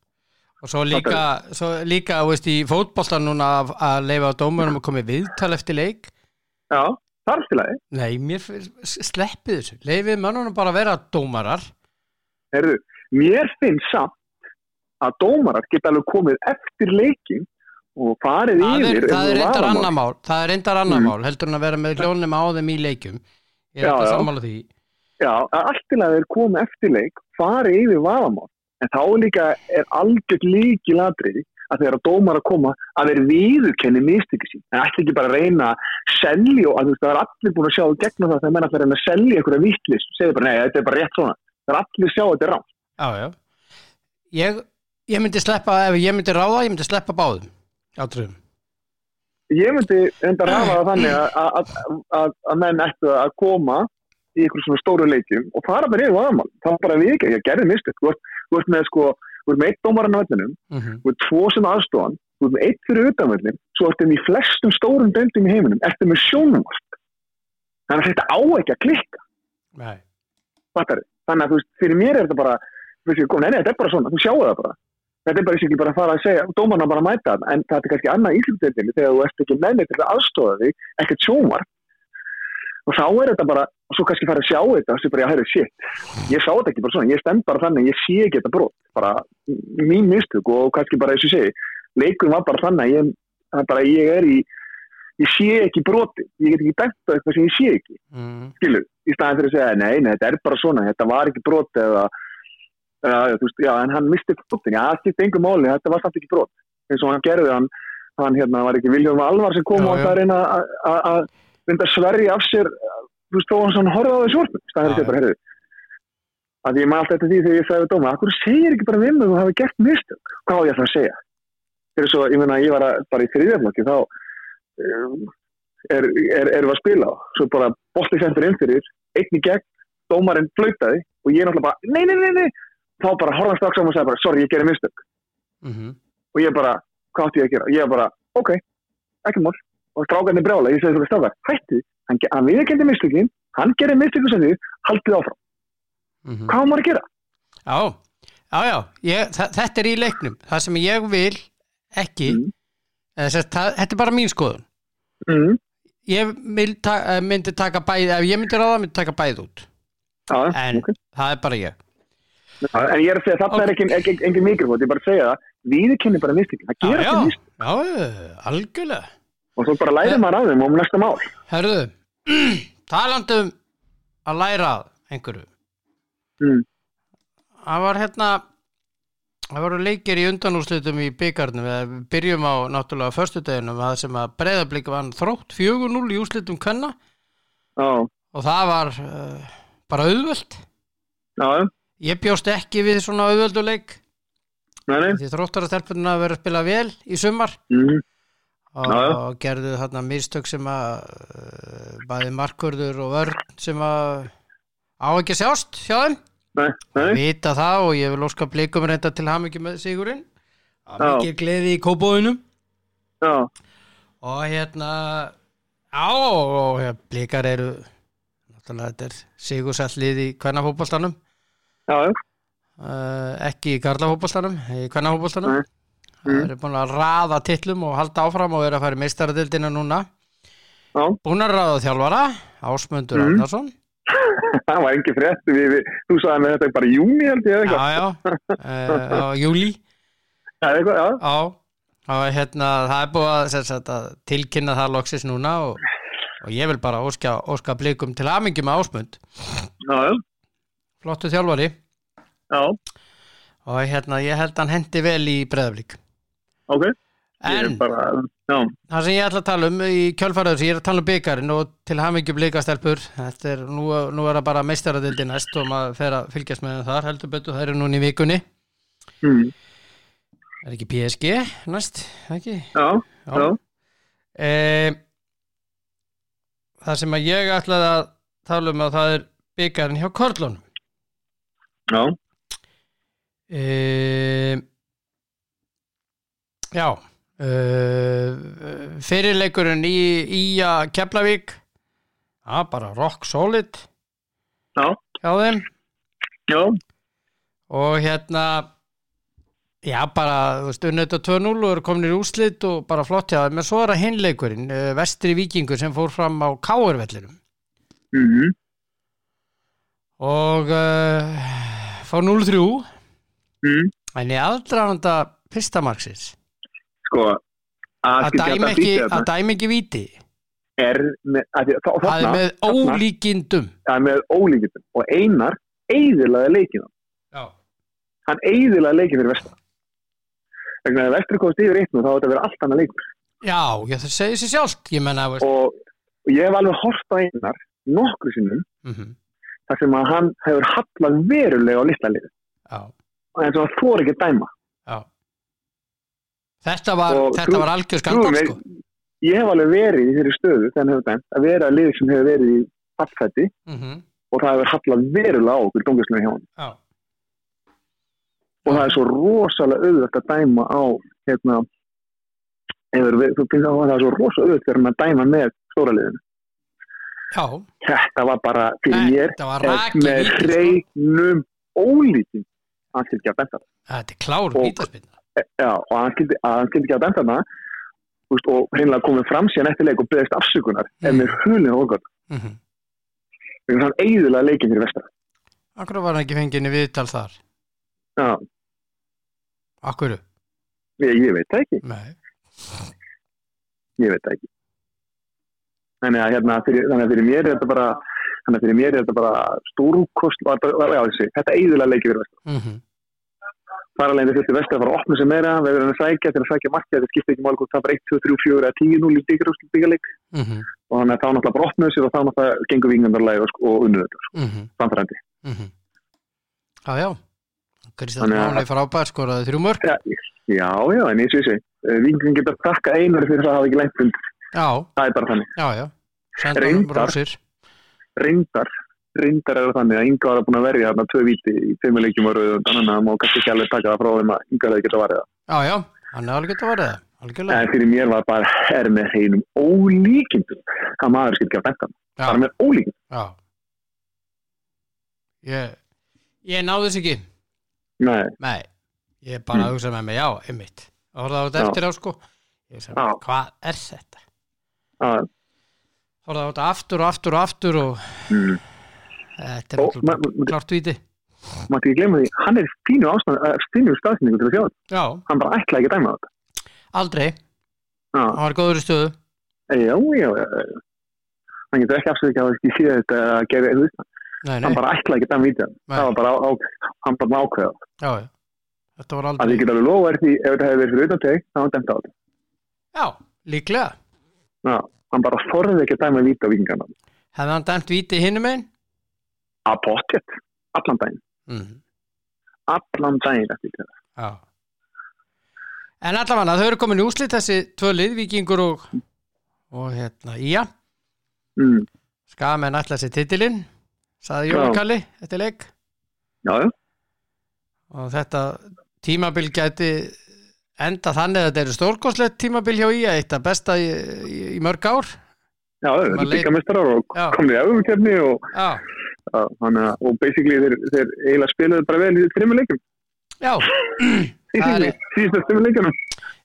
Og svo líka, svo líka, veist, í fótbolta núna að, að leifa á dómurum að koma viðtal eftir leik. Já, þar til að. Nei, mér sleppið þessu. Leifið mönnunum bara að vera dómarar. Heyrðu, mér finnst samt að dómarar geta alveg komið eftir leikin og farið það er, yfir. Það er reyndar annar mál. Það er reyndar annar mál, mm. heldur en að vera með glónum á þeim í leikum. Ég er ekki sammála því. Já, að allt til að þeir koma eftir leik, farið yfir vafamál. En þá líka er algjörg lykilatriði að þegar dómarar koma að þeir viðurkenni mistökin sín. En ætti ekki bara að reyna að selja og að þú veist, það er allir búin að sjá í gegnum það þegar menn ætla að reyna að selja einhverja vitlis. Segðu bara, nei, þetta er bara rétt svona. Það er allir sjá að þetta er rangt. Já, já. Ég, ég myndi sleppa, ef ég myndi ráða, ég myndi sleppa báðum. Átrúðum. Ég myndi enda ráða þannig að, að, að, að menn ættu að koma í einhverjum svona stóru leikjum og fara bara yfir aðmál. Það var bara við ekki, ég gerði mistök. Þú ert, þú ert með, sko, þú ert með einn dómarinn á vellinum, mm-hmm. þú ert tvo sem aðstofan, þú ert með einn fyrir utan vellin, svo ertu með í flestum stórum deildum í heiminum, ertu með sjónvarp. Þannig að þetta á ekki að klikka. Nei. Fattar þið? Þannig að þú veist, fyrir mér er þetta bara, þú veist, nei, nei, þetta er bara svona, þú sjáu það bara. Þetta er bara ekki bara að fara að segja, dómarinn bara að mæta það, en það er kannski annað í íþróttadeildinni þegar þú ert ekki með neitt til að aðstoða þig, ekkert sjónvarp. Og þá er þetta bara, og svo kannski fara að sjá þetta og svo bara, já, heyrðu, shit, ég sá þetta ekki bara svona, ég stend bara þannig, ég sé ekki þetta brot, bara mín mistök og kannski bara eins og segi, leikurinn var bara þannig, ég, bara, ég er í, ég sé ekki broti, ég get ekki dæmt á eitthvað sem ég sé ekki, mm. skilu, í staðan fyrir að segja, nei, nei, þetta er bara svona, þetta var ekki brot eða, eða þú veist, já, en hann misti brotin, já, það skipti engu máli, þetta var samt ekki brot, eins og hann gerði hann, hann hérna var ekki Vilhjálmur Alvar sem kom og það reyna að vinda sverri af sér, þú veist, þó hann svona horfði á þessu orðum, það er þetta bara, heyrðu, að ég maður alltaf eftir því þegar ég sagði dóma, akkur segir ekki bara við mig að þú hafi gert mistök, hvað á ég ætla að segja? Þegar svo, ég meina, ég var að, bara í þriðjaflokki, þá um, er, er, erum við að spila á, svo bara bolti sendur inn fyrir, einn í gegn, dómarinn flautaði og ég náttúrulega bara, nei, nei, nei, nei, þá bara horfði strax á mig og sagði bara, sorry, ég gerði mistök. Mm-hmm. Og ég bara, hvað átti ég að gera? Ég bara, okay, ekki mál. Og strákarnir brjála, ég segi svona strákar, hætti, hann, hann viðurkenndi mistökin, hann gerði mistökin sem þið, haldið áfram. Mm-hmm. Hvað var maður að gera? Já, já, já, ég, þa- þetta er í leiknum. Það sem ég vil ekki, mm. eða, sérst, það, þetta er bara mín skoðun. Mm. Ég ta- myndi taka bæði, ef ég myndi ráða, myndi taka bæði út. Já, en okay. það er bara ég. Já, en ég er að segja, það okay. er ekki, ekki, ekki mikrofón, ég bara segja það, viðurkenni bara mistökin, það gera ekki mistökin. Já, já, algjörlega. Og svo bara læri maður af þeim um næsta mál. Herðu, talandum að læra einhverju. Mm. Það var hérna, það voru leikir í undanúrslitum í bikarnum. Við byrjum á náttúrulega föstudeginum, það sem að Breiðablik vann Þrótt fjögur núll í úrslitum kvenna. Já. Og það var uh, bara auðvelt. Já. Ég bjóst ekki við svona auðvelduleik. Nei, nei. Því Þróttarastelpurnar verður að spila vel í sumar. Mhm. og gerðu þarna mistök sem að bæði markvörður og vörn sem að á ekki að sjást hjá þeim. Nei, nei. Vita það og ég vil óska Blikum reynda til hamingju með sigurinn. Að mikil gleði í kópóðunum. Já. Og hérna á og hérna, Blikar eru náttúrulega þetta er sigursælt lið í kvennafótboltanum. Já. Uh, ekki í karlafótboltanum, í kvennafótboltanum. Nei. Það eru búin að raða titlum og halda áfram og eru að fara í meistaradeildina núna. Já. Búin að ráða þjálfara, Ásmundur mm. Arnarsson. Það var engin frétt, við, við, þú sagði með þetta bara í júni held ég eitthvað. Já, já, uh, á júli. Já, eitthvað, já. Já, og hérna það er búið að, sagt, að tilkynna það loksis núna og, og ég vil bara óska, óska Blikum til hamingju með Ásmund. Já, já. Flottu þjálfari. Já. Og hérna ég held hann hendi vel í Breiðablik. Okay. En bara, það sem ég ætla að tala um í kjölfaröður, ég er að tala um bikarinn og til hamingju Blikastelpur, þetta er, nú, nú er það bara meistaradeildi næst og maður fer að fylgjast með þar, heldur betur, það eru núna í vikunni mm. er ekki P S G næst, ekki? Já, já, já. E, það sem að ég ætlaði að tala um að það er bikarinn hjá Körlunum Já e, Já Uh, fyrirleikurinn í, í að Keflavík að bara rock solid já hjá þeim já og hérna já bara þú veist unnið þetta tvö núll og eru komin í úrslit og bara flott hjá þeim en svo er að hinleikurinn uh, Vestri Víkingur sem fór fram á K R-vellinum mhm og uh, fór núll þrjú mhm en í aðdraganda pistamarksins sko að dæmi ekki að dæmi ekki víti er með að þá þarna með ólíkindum það með ólíkindum og Einar eyðilaði leikinn já hann eyðilaði leikinn fyrir vestan vegna að Vestri komst yfir eitt og þá var þetta verið allt annað leikur já ég það segir sig sjálft ég meina veist og, og ég hef alveg horft á Einar nokkru sinnum mhm þar sem að hann hefur hallað verulega á litla liðið já en svo þorir ekki dæma já Þetta var og þetta trú, var algjör skandall sko. Ég hef alveg verið í þeirri stöðu þann hefur dæmt að vera lið sem hefur verið í fallsæti. Mhm. Og það hefur hallað verulega á okkur dómgæslunni hjá honum. Já. Og það er svo rosalega auðvelt að dæma á hérna hefur þú finnst að það er svo rosalega auðvelt þegar maður dæma með stóra liðinu. Já. Þetta var bara fyrir Nei, mér þetta var rakið með hreinum ólítum að til að benda. Þetta er klár vítaspyrna. Ja, og hann skildi, hann skildi ekki að benda hana veist, og hreinlega komið fram síðan eftir leik og beðist afsökunar mm. en með hulinn og okkur mm-hmm. þannig að hann eyðilega leikinn fyrir vestar Akkur var hann ekki fenginn í viðtal þar? Já Akkur? Ég, ég veit það ekki Nei Ég veit það ekki Þannig að hérna, fyrir, þannig að fyrir mér er þetta bara þannig að fyrir mér er þetta bara stórkost var bara, já, þessi, þetta eyðilega leikinn fyrir vestar mhm bara leiðin þurfti vestra að fara að opna sem meira við verðum að sækja til að sækja markið þetta skiptir ekki máli hvort það bara eitt, tvö, þrjú, fjögur eða tíu núll í byggarúrslitaleikum mm-hmm. og þannig að þá náttúrulega bara opnuðu sér og þá náttúrulega gengur Víkingur lægi og unnu þetta sko mm-hmm. samfærandi mm-hmm. Já já Kristján Máni frábær skoraði þrjú mörk Já já, já en eins og ég segi Víkingur getur takka einar fyrir það að hafa ekki lent undir Já Það er bara þannig Já já Reyndar, reyndar reyndar er þannig að Inga var búin að verja þarna tvö víti í tveimur leikjum og rauðum þannig að maður kannski ekki alveg taka það frá þeim að Inga hefði getað varið það Já, já, hann hefði alveg getað varið það algjörlega En fyrir mér var bara er með hreinum ólíkindum að maður skildi ekki að benda bara með ólíkindum Já Ég, ég náði þess ekki Nei Nei, ég bara mm. hugsaði með mig, já, einmitt og horfði á þetta eftir á sko Ég sagði, hvað er þetta? Já Horfði á þetta aftur og aftur og aftur og mm. Þetta er Ó, ma- klart víti Má ekki gleyma því, hann er fínu ástand fínu staðsendingu til að þjóða Hann bara ætlaði ekki að dæma þetta Aldrei Já. Hann var góður í stöðu Já, já, já Hann getur ekki afsöðu ekki að ekki síða þetta að gera eitthvað Hann bara ætlaði ekki að dæma víti Það var bara á, á, hann bara ákveða Já, já Þetta var aldrei Að ég get alveg lofa er því ef þetta hefði verið fyrir utan teg þá hann dæmt á þetta Já, líklega Já, hann bara þorði ekki að dæma víti á Víkinganum Hefði hann dæmt víti hinum einn? Að pottet, allan daginn mm. Allan daginn eftir þetta Já En allavega, þau eru komin í úslit þessi tvö lið, Víkingur og, og hérna, Ía. Mm. Skamenn ætla sér titilinn, sagði Jóni Kalli, eftir leik. Já, já. Og þetta tímabil gæti enda þannig að þetta eru stórkostlegt tímabil hjá Ía, eitt að besta í, í, í mörg ár. Já, þau eru byggamestrar og komið í öfumkefni og, og basically þeir, þeir eiginlega spilaðu bara vel í þremur leikum. Já, það er síðustu leikunum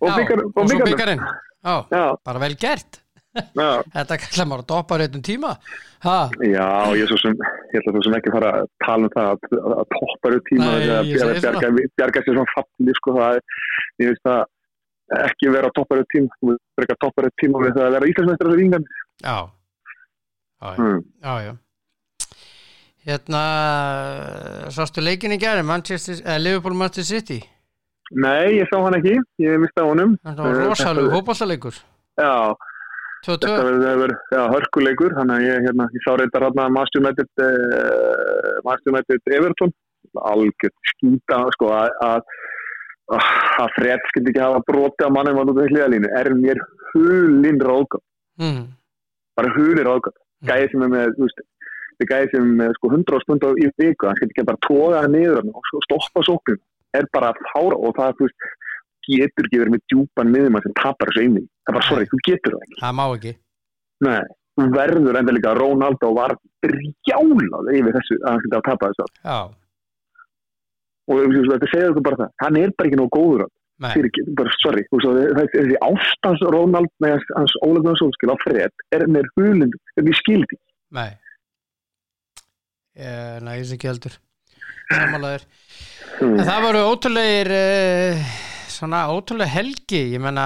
og byggar og svo byggarinn. Já, já, bara vel gert. Já. Þetta kallar maður að doppa réttum tíma. Ha. Já, ég svo sem ég ætla svo sem ekki fara að tala um það að, að toppa rétt tíma eða að bjarga bjarga sér svona falli sko það er, ég veist að ekki vera að toppa rétt tíma, þú breka toppa rétt tíma við það að vera Íslandsmeistari við England. Já. Já. Mm. Já, já. Hérna, sástu leikinn í gæri, Manchester, eh, Liverpool Manchester City? Nei, ég sá hann ekki, ég misti á honum. Hann var rosalegu fótboltaleikur. Já, tvö tvö. Þetta verður hörkuleikur, þannig að ég, hérna, ég sá reyndar hérna Manchester United, eh, Manchester United Everton, algjört skýta, sko, að að Fred skyldi ekki hafa brotið á mannum út á hliðarlínu, er mér hulinn ráðgátt. Mm. Bara hulinn ráðgátt, gæði sem er með, þú veist, við gæði sem sko hundrað pund í viku, hann getur ekki bara tóða niður og stoppa sóknum, er bara að fára og það þú veist, getur ekki verið með djúpan miðjumann sem tapar þessu einvígi, það er bara sorry, þú getur það ekki. Það má ekki. Nei, þú verður enda líka Ronald og var brjálað yfir þessu að hann geti að tapa þessu. Já. Og um, þetta segir þú bara það, hann er bara ekki nógu góður á það. Nei. Bara sorry, þú veist, þessi ástans Ronald með hans, hans ólega sólskil á Fred er mér hulund, er mér skildi. Nei. Eh, nei, ég sé ekki heldur samanlegaður mm. en það voru ótrúlegir eh, svona ótrúleg helgi ég menna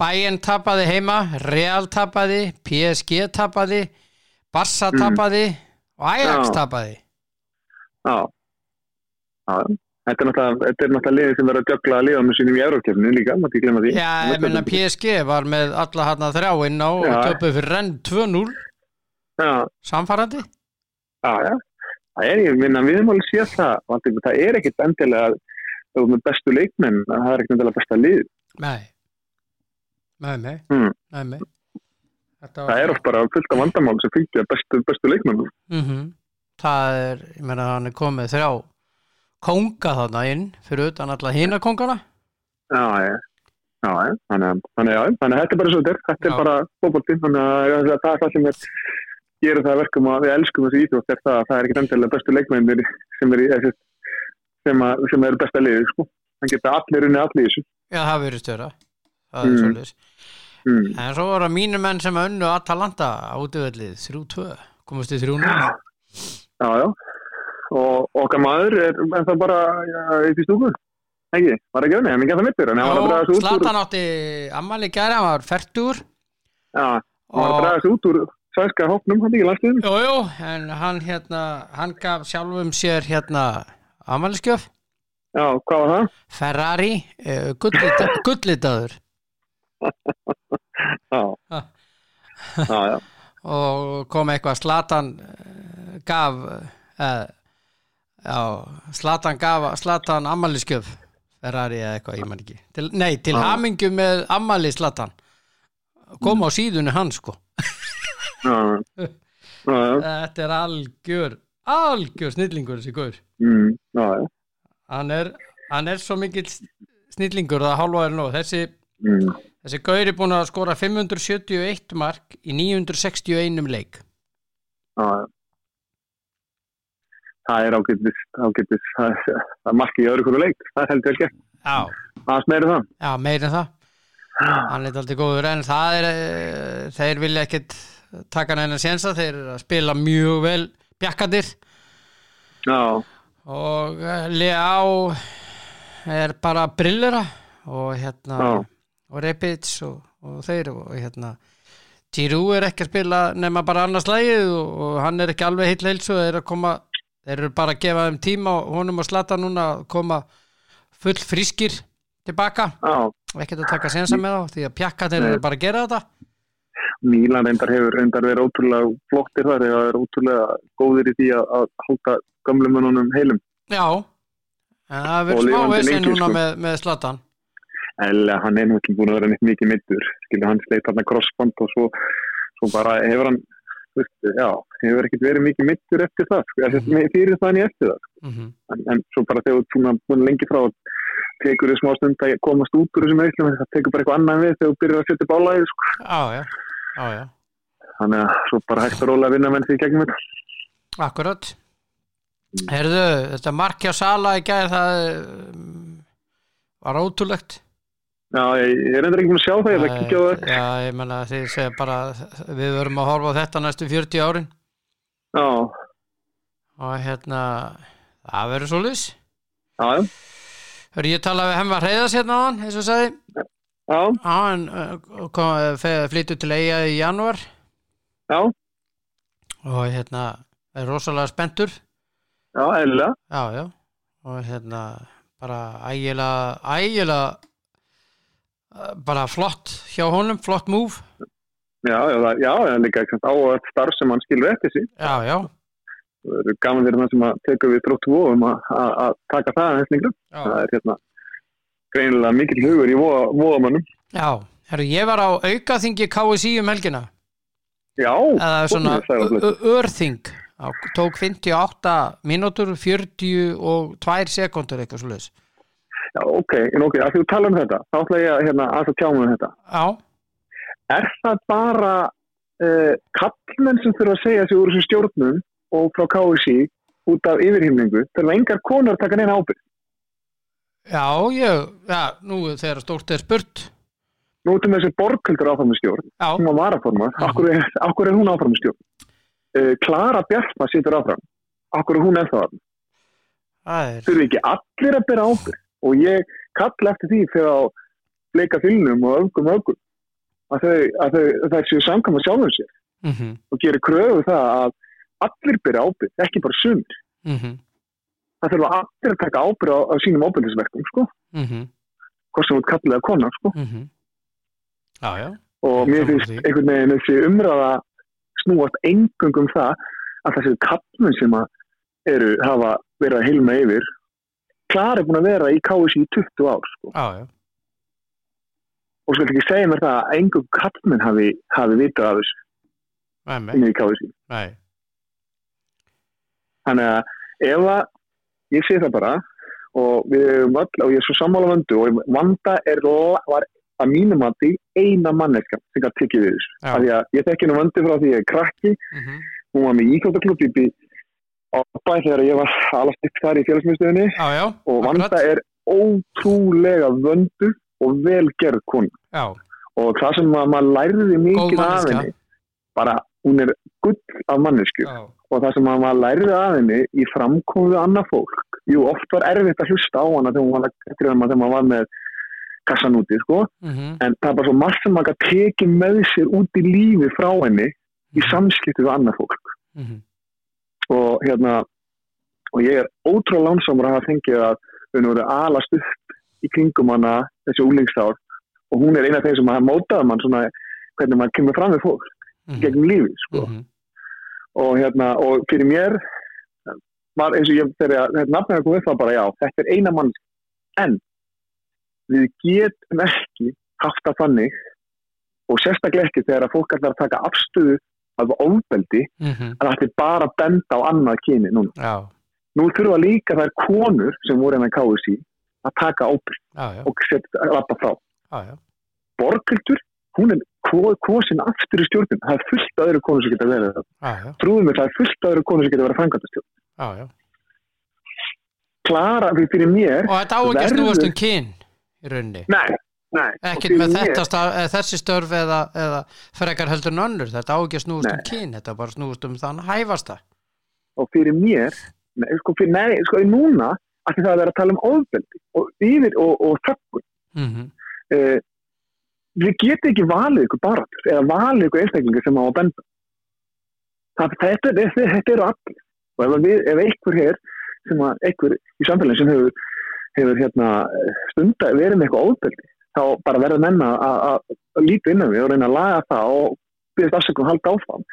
Bayern tapaði heima Real tapaði, PSG tapaði Barça tapaði mm. og Ajax já. Tapaði já. Já þetta er náttúrulega, þetta er náttúrulega liðið sem verður að djögla að liða með sínum í Evrópukefninu líka maður ekki glemma því já, ég menna PSG var með alla hana þrjáinn á já. Og töpuð fyrir Renn tvö núll já. Samfarandi Já, já, það er ég minna við máli sé það, vantum, það er ekkert endilega þau með bestu leikmenn, það er ekkert endilega besta lið. Nei, nei, nei, mm. nei, nei. Það er oft bara fullt af vandamál sem fylgja bestu, bestu leikmenn. Mm-hmm. Það er, ég meina hann er komið þrjá konga þarna inn fyrir utan alla hina kongana. Já, já. Já, þannig að þetta er bara svo þetta, þetta er já. Bara fótbolti, þannig að það er það sem er... gerir það verkum að við elskum þessi íþrótt er það að það er ekki endilega bestu leikmennir sem er í, sem, að, sem er besta liði sko. Það geta allir unni allir í þessu. Já, það verður störa. Það er mm. svolítið. Mm. En svo voru mínu menn sem unnu Atalanta átuvellið þrjú tvö. Komust í þrjú núll. Já, já. já. Og okkar maður er ennþá bara eitt í stúku. Ekki, var ekki unni, en ekki að það mittur. Já, Slatan átti ammali gæra, hann var fertur. Já, hann var að draga sig út úr Sænska hópnum, hann er ekki langt yfir. Jú, jú, en hann hérna, hann gaf sjálfum sér hérna afmælisgjöf. Já, hvað var það? Ferrari, uh, gullita, gullitaður. Já. Já, já. Og kom eitthvað, Slatan gaf, uh, já, Slatan gaf, Slatan afmælisgjöf, Ferrari eða eitthvað, ég man ekki. Til, nei, til hamingju með afmæli Slatan. Kom á síðunni hans, sko. Já, já, já. Þetta er algjör algjör snillingur þessi gaur mm, já, já. Hann, er, hann er svo mikill snillingur það hálfa er nóg þessi, mm. þessi gaur er búin að skora fimm hundruð sjötíu og eitt mark í níu hundruð sextíu og eitt leik já, já. Það er ágætis, ágætis það, það er mark í öðru hverju leik það heldur ekki það meira það, já, meira það. Hann er aldrei góður en það er þeir vilja ekkert taka neina sénsa, þeir eru að spila mjög vel bjakkandir já og Leao er bara brillera og hérna já. Og Rebic og, og þeir og hérna Giroud er ekki að spila nema bara annars lagið og, og hann er ekki alveg heill heilsu og er að koma, þeir eru bara að gefa þeim tíma og honum og Slata núna að koma full frískir tilbaka já. Og ekkert að taka sénsa með þá því að bjakkandir eru bara að gera þetta Mílan reyndar hefur reyndar verið ótrúlega flottir þar eða er ótrúlega góðir í því að, að halda gamlu mönnunum heilum. Já, en það er verið smá vesen núna með, með Slatan. eða hann er nú ekki búin að vera neitt mikið middur, skilja hann sleit þarna crossband og svo, svo bara hefur hann, veist, já, hefur ekkert verið mikið middur eftir það, sko, mm-hmm. fyrir þannig eftir það, sko. Mm-hmm. en, en svo bara þegar þú er búin lengi frá tekur þér smá stund að komast út úr þessum eislum, það tekur bara eitthvað annað við þegar þú byrjar að setja bálaðið, sko. Á, já, á, já. Þannig að svo bara hægt að róla að vinna menn því gegnum þetta. Akkurat. Heyrðu, þetta marki á Sala í gær, það var ótrúlegt. Já, ég, ég er endur ekki búin að sjá það, ég ætla að kíkja á það. Já, ég meina þið segja bara, við verum að horfa á þetta næstu fjörutíu árin. Já. Og hérna, það verður svoleiðis. Já, já. Hörðu, ég talaði við Hermann Hreiðarsson hérna á hann, eins og sagði. Já. Já, hann kom, flyttu til Eiga í janúar. Já. Og hérna, er rosalega spenntur. Já, eðlilega. Já, já. Og hérna, bara ægilega, ægilega bara flott hjá honum, flott move. Já, já, það, já, það er líka eitthvað áhugavert starf sem hann skilur eftir sig. Já, já. Það er gaman þeirra sem að teka við Þrótti Vogum að taka það aðeins lengra. Það er hérna greinilega mikill hugur í vogamönnum. Já, herru, ég var á aukaþingi K S I um helgina. Já, það er svona örþing. Tók fimmtíu og átta mínútur, fjörutíu og tvær sekúndur eitthvað svoleiðis. Já, ok, en ok, að þú tala um þetta, þá ætla ég að hérna að tjá mig um þetta. Já. Er það bara uh, kallmenn sem þurfa að segja sig úr þessum stjórnum og frá K S I út af yfirhimningu þurfa engar konar taka neina ábyrgð? Já, ég, já, nú þegar stórt er spurt. Nú erum þessi borghaldur áfram í stjórn, hún var varaformaður, af hverju er, af hverju er hún áfram í stjórn? Uh, Klara Bjartmann situr áfram, af hverju hún er það? Er... Þurfi ekki allir að bera ábyrgð og ég kalla eftir því fyrir að leika fylnum og öfgum öfgum að þau, að þau þessi samkvæma sjálfum sér mm-hmm. og gerir kröfu það að allir bera ábyrgð, ekki bara sumir. Mhm. Það þurfa allir að taka ábyrgð á, á sínum ábyrgðisverkum, sko. Mhm. Hvort sem þú kallar eða kona, sko. Mhm. Já, já. Og mér finnst einhvern veginn þessi umræða snúast eingöngum það að þessi kallmenn sem að eru hafa verið að hilma yfir klar er búin að vera í K S I í tuttugu ár, sko. Já, já. Og skal ekki segja mér það að engum kallmenn hafi, hafi vitað af þessu. Nei, nei. Inni í K S I. Nei. Þannig að ef að ég sé það bara og við erum öll og ég er svo sammála vöndu og vanda er var að mínum að því eina manneskja sem að tekið við þessu. Af því að ég þekki nú vöndu frá því ég er krakki mm-hmm. hún var með íþróttaklúbb í Árbæ þegar ég var alast upp þar í félagsmiðstöðinni og vanda akkurat. Er ótrúlega vöndu og velgerð konu. Já. Og það sem að maður lærði mikið af henni bara hún er gull af mannesku oh. og það sem að maður lærði af henni í framkomu annað fólk jú, oft var erfitt að hlusta á hana þegar hún var, þegar maður var með kassan úti sko. Mm-hmm. en það var svo margt sem maður að teki með sér út í lífi frá henni mm-hmm. í samskipti við annað fólk mm-hmm. og hérna og ég er ótrúlega lánsamur að hafa fengið að hún voru alast upp í kringum hana þessi úlingsstár og hún er eina af þeir sem að mótaði mann svona hvernig maður kemur fram við fólk Mm-hmm. gegn lífi, sko. Mm-hmm. Og hérna, og fyrir mér var eins og ég, þegar þetta nafnir kom upp þá bara, já, þetta er eina mann en við getum ekki haft að þannig og sérstaklega ekki þegar að fólk ætlar að taka afstöðu að ofbeldi mm-hmm. að þetta er bara að benda á annað kyni núna. Já. Nú þurfa líka þær konur sem voru hennar K S I að taka ábyrgð og setja að lappa frá. Já, já. Borghildur, hún er kosin aftur í stjórnum, það er fullt öðru konur sem geta verið það. Trúðum við, það er fullt öðru konur sem geta verið framkvæmdastjórn. Já, já. Klara, fyrir mér... Og þetta á ekki verður... snúast um kyn í rauninni? Nei, nei. Ekkert með mér... þetta staf, þessi störf eða, eða frekar heldur en önnur, þetta á ekki snúast nei. Um kyn, þetta bara snúast um þann hæfasta. Og fyrir mér, nei, sko, fyrir, nei, sko, núna, að það er að tala um ofbeldi og yfir og, og þökkun. Mm-hmm. Uh, Við getum ekki valið ykkur baratur eða valið ykkur einstaklingar sem á að benda. Það, þetta, þetta, þetta eru allir. Og ef, við, ef einhver hér, sem að, einhver í samfélaginu sem hefur, hefur hérna, stunda verið með eitthvað ofbeldi, þá bara verða menna að líta innan við og reyna að laga það og byrjast afsökum halda áfram.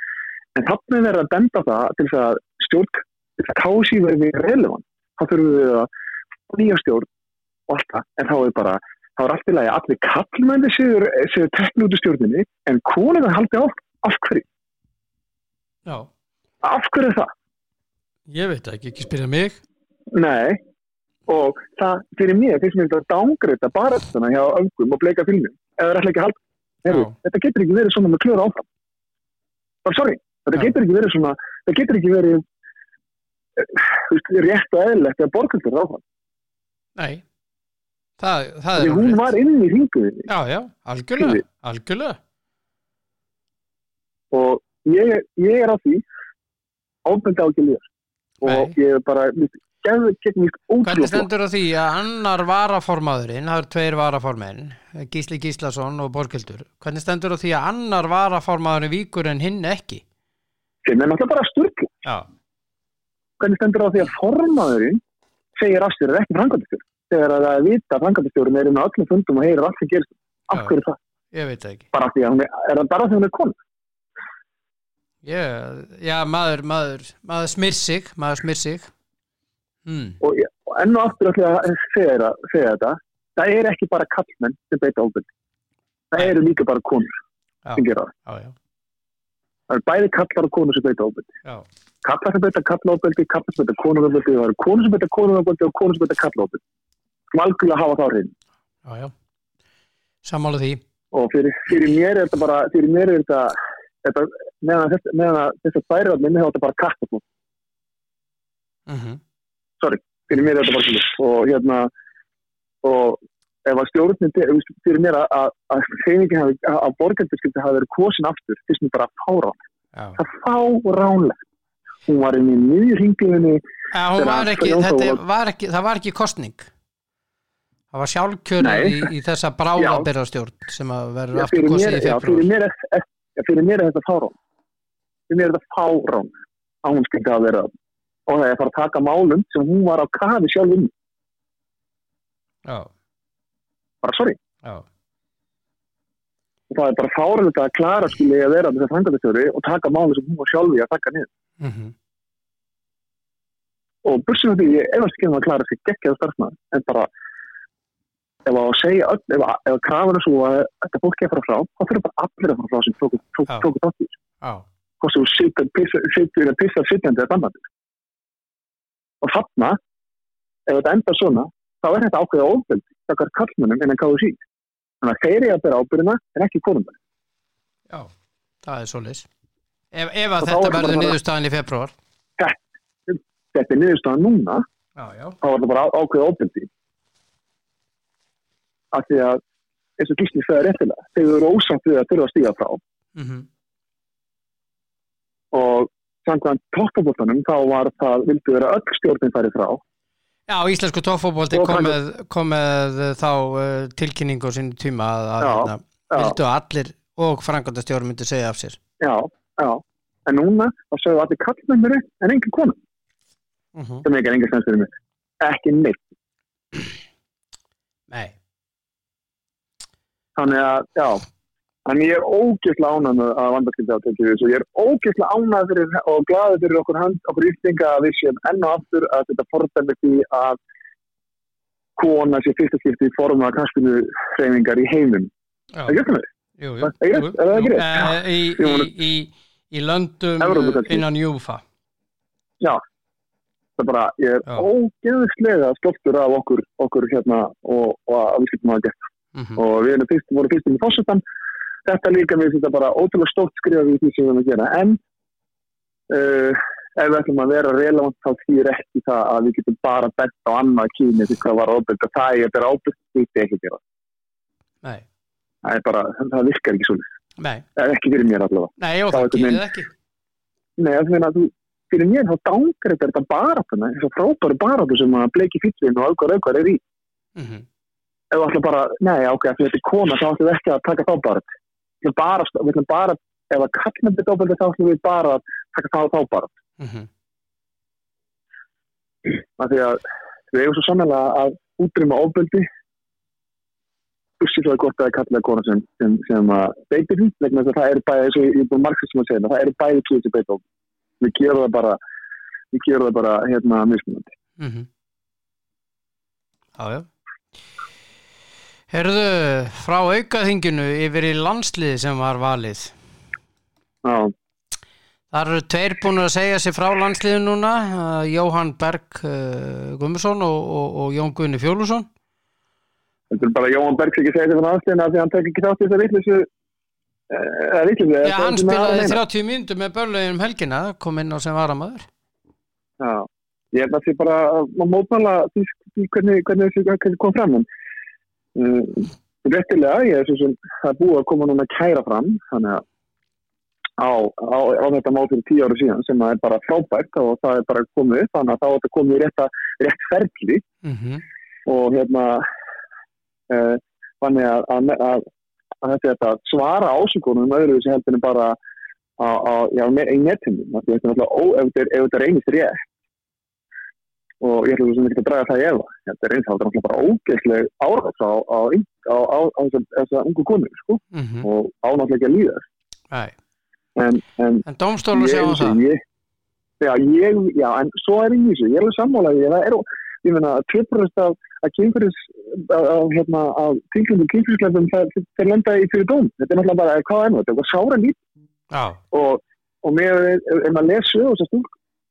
En þannig verður að benda það til þess að stjórn, til þess að K S I verði relevant. Þá þurfum við að nýja stjórn og allt það, en þá er bara... þá er allt í lagi allir kallmenni séu, séu tekni út í stjórninni, en konuna haldi á af hverju? Já. Af hverju er það? Ég veit ekki, ekki spyrja mig. Nei, og það fyrir mér, þess að það dángreita barastana hjá öngum og bleika filmum, eða er allir ekki haldi. Heru, þetta getur ekki verið svona með klöra áfram. Bara sorry, þetta Já. getur ekki verið svona, það getur ekki verið Veist, rétt og eðlilegt að borgöldur ráðan Nei það, það er hún rétt. Var inn í hringuðinni Já, já, algjörlega, algjörlega. Og ég, ég er á því ábenda á ekki líðar og Nei. Ég er bara Hvernig stendur á því að annar varaformaðurinn, það eru tveir varaformenn Gísli Gíslason og Borgöldur Hvernig stendur á því að annar varaformaðurinn víkur en hinn ekki? Þeim er náttúrulega bara sturgl Já Hvernig stendur á því að formaðurinn segir afstjórn er ekki framkvæmdastjórn þegar að það er vita að framkvæmdastjórn er inn á öllum fundum og heyrir allt sem gerist af hverju það? Ég veit það ekki bara því að hún er, er það bara því hún er kona? Yeah, já, maður, maður, maður smyr sig maður smyr sig mm. og, og enn og aftur ætla að segja, segja þetta það er ekki bara kallmenn sem beita ofbeldi það Nei. Eru líka bara konur já. Sem gera það já, já. Það eru bæði kallar og konur sem beita ofbeldi já Kallar sem beita kallofbeldi, kallar sem beita konunofbeldi, það eru konur sem beita konunofbeldi og konur sem beita kallofbeldi. Valgjörlega hafa það á hreinu. Já, já. Sammála því. Og fyrir, fyrir mér er þetta bara, fyrir mér er þetta, þetta meðan þess, meðan þess að færi að minni þá er þetta bara kattaflóð. Mhm. Sorry, fyrir mér er þetta bara kallið. Og hérna, og ef að stjórnin, fyrir mér að, að, að hreiningin hafi, að borgandiskyndi hafi verið kosin aftur, þess mér bara fáránlegt. Já. Það fáránlegt. Hún var inn í miðju hringinni það var ekki kosning það var sjálfkjör í, í þessa bráðabirðastjórn sem að verður já, aftur kosið í februar fyrir mér er, fyrir mér er þetta fárán fyrir mér er þetta fárán að hún skildi að vera og það er að fara að taka málum sem hún var á kafi sjálf inn já bara sorry já og það er bara fáránlegt að Klara skuli að vera með þessa framkvæmdastjóri og taka málum sem hún var sjálf í að taka niður Mhm. Og bursum að því ég efast ekki um að Klara sig geggjaður starfsmaður, en bara ef að segja öll, ef að, ef að krafana svo að þetta fólk er að fara frá, þá fyrir bara allir að fara frá sem tóku tóku tóku, tóku þátt í þessu. Já. Hvort sem þú situr pissa situr að pissa sitjandi eða standandi. Og þarna ef þetta endar svona, þá er þetta ákveðið ofbeldi gagnvart karlmönnum innan H S I. Þannig að þeir eru að bera ábyrgðina en ekki konurnar. Já, það er svoleiðis. Ef, ef að þetta verður niðurstaðan í febrúar þetta, þetta er niðurstaðan núna já, já. Þá var það bara ákveðið ofbeldi af því að eins og Gísli sagði réttilega þeir eru ósamt við að þurfa að stíga frá mm-hmm. og samkvæmt toppfótboltanum þá var það vildi vera öll stjórnin færi frá Já, íslensku toppfótbolti kom, kom með þá uh, tilkynningu á sínum tíma að, að já, hérna, já. Vildu allir og framkvæmdastjóri myndi segja af sér Já Já, en núna þá sögðu allir kallmennir en engin kona uh-huh. sem ekki er engin sens fyrir mig ekki neitt Nei Þannig að, já þannig ég er ógeðslega ánægð með að vandaskyldi átökið þessu, ég er ógeðslega ánægð fyrir og glaður fyrir okkur hand okkur yftinga að við séum enn og aftur að þetta fordæmi því að kona sé fyrsta skipti í forma knattspyrnuhreyfingar í heiminum Það er gert með Jú, jú, það er gert, er það gert? Uh, í, jú, í, í í löndum innan Júfa Já það er bara, ég er ógeðslega stoltur af okkur, okkur hérna og, og að við skiptum að geta mm-hmm. og við erum fyrst, vorum fyrstum í fórsættan þetta líka mér þetta bara ótrúlega stórt skrifa við því sem við erum að gera en uh, ef við ætlum að vera relevant þá þýr ekki það að við getum bara bett á annað kyni því hvað var óbyrgt að það er óbyrgt því þetta ekki gera Nei Það er bara, það virkar ekki svona Nei. Það er ekki fyrir mér allavega. Nei, og það gerir það ekki. Nei, það meina að þú, fyrir mér þá dangar þetta barátuna, þess að frábæru baráttu sem að bleiki fíllin og auðgar auðgar er í. Mhm. Ef þú ætla bara, nei, ok, því þetta er kona, þá ætlum við ekki að taka þá barátt. Við ætlum bara, við ætlum bara, ef að kallmenn beita ofbeldi þá ætlum við bara að taka þá þá barátt. Mhm. Því að við eigum svo sannarlega að útrýma ofbeldi Bussið það er gott að kalla kona sem, sem, sem að beitir því, vegna þess að það er bæði, eins og ég er búin margir sem að segja, það er bæði kýrði beita og við gerum það bara, við gerum það bara hérna mismunandi. Mhm. Já, já. Herðu, frá aukaþinginu yfir í landslið sem var valið. Já. Þar eru tveir búin að segja sig frá landsliðu núna, Jóhann Berg Guðmundsson og, og, og Jón Guðni Fjólusson. Þetta er bara Jóhann Berg sem ekki segja sig frá landsliðinu af því hann tek ekki þátt í þessari vitleysu. Er vitleysu. Já, hann spilaði þrjátíu mínútur með börlögin um helgina, kom inn á sem varamaður. Já, ég held að því bara að mótmæla því hvernig, hvernig þessi kom fram hann. Uh, réttilega, ég er svo sem það búið að koma núna að kæra fram þannig að á, á, á þetta mál fyrir tíu ára síðan sem er bara frábært og það er bara komið þannig að þá er þetta komið í rétta, rétt ferli mm-hmm. og hérna uh, þannig að, að, að, að þetta er þetta svara ásökunum öðruvísi heldur en bara á, á, já, í netinu ef þetta er einist rétt og ég ætla svo sem ekki að draga það í efa. Þetta er eins og það er bara ógeðsleg árás á, á, á, á, á þessa ungu konu, sko, mm-hmm. og ánáttlega ekki að líðast. Nei. En, en, en dómstólu sjá um það? Ég, já, ég, já, en svo er ég í þessu, ég er alveg sammálaði, það er, ég meina, tvö prósent af, af kynfyris, hérna, af tilkynntum kynfyrisklæpum, þeir lenda í fyrir dóm. Þetta er náttúrulega bara, hvað er það? Þetta var sára nýtt. Já. Og, og mér er maður lesu og svo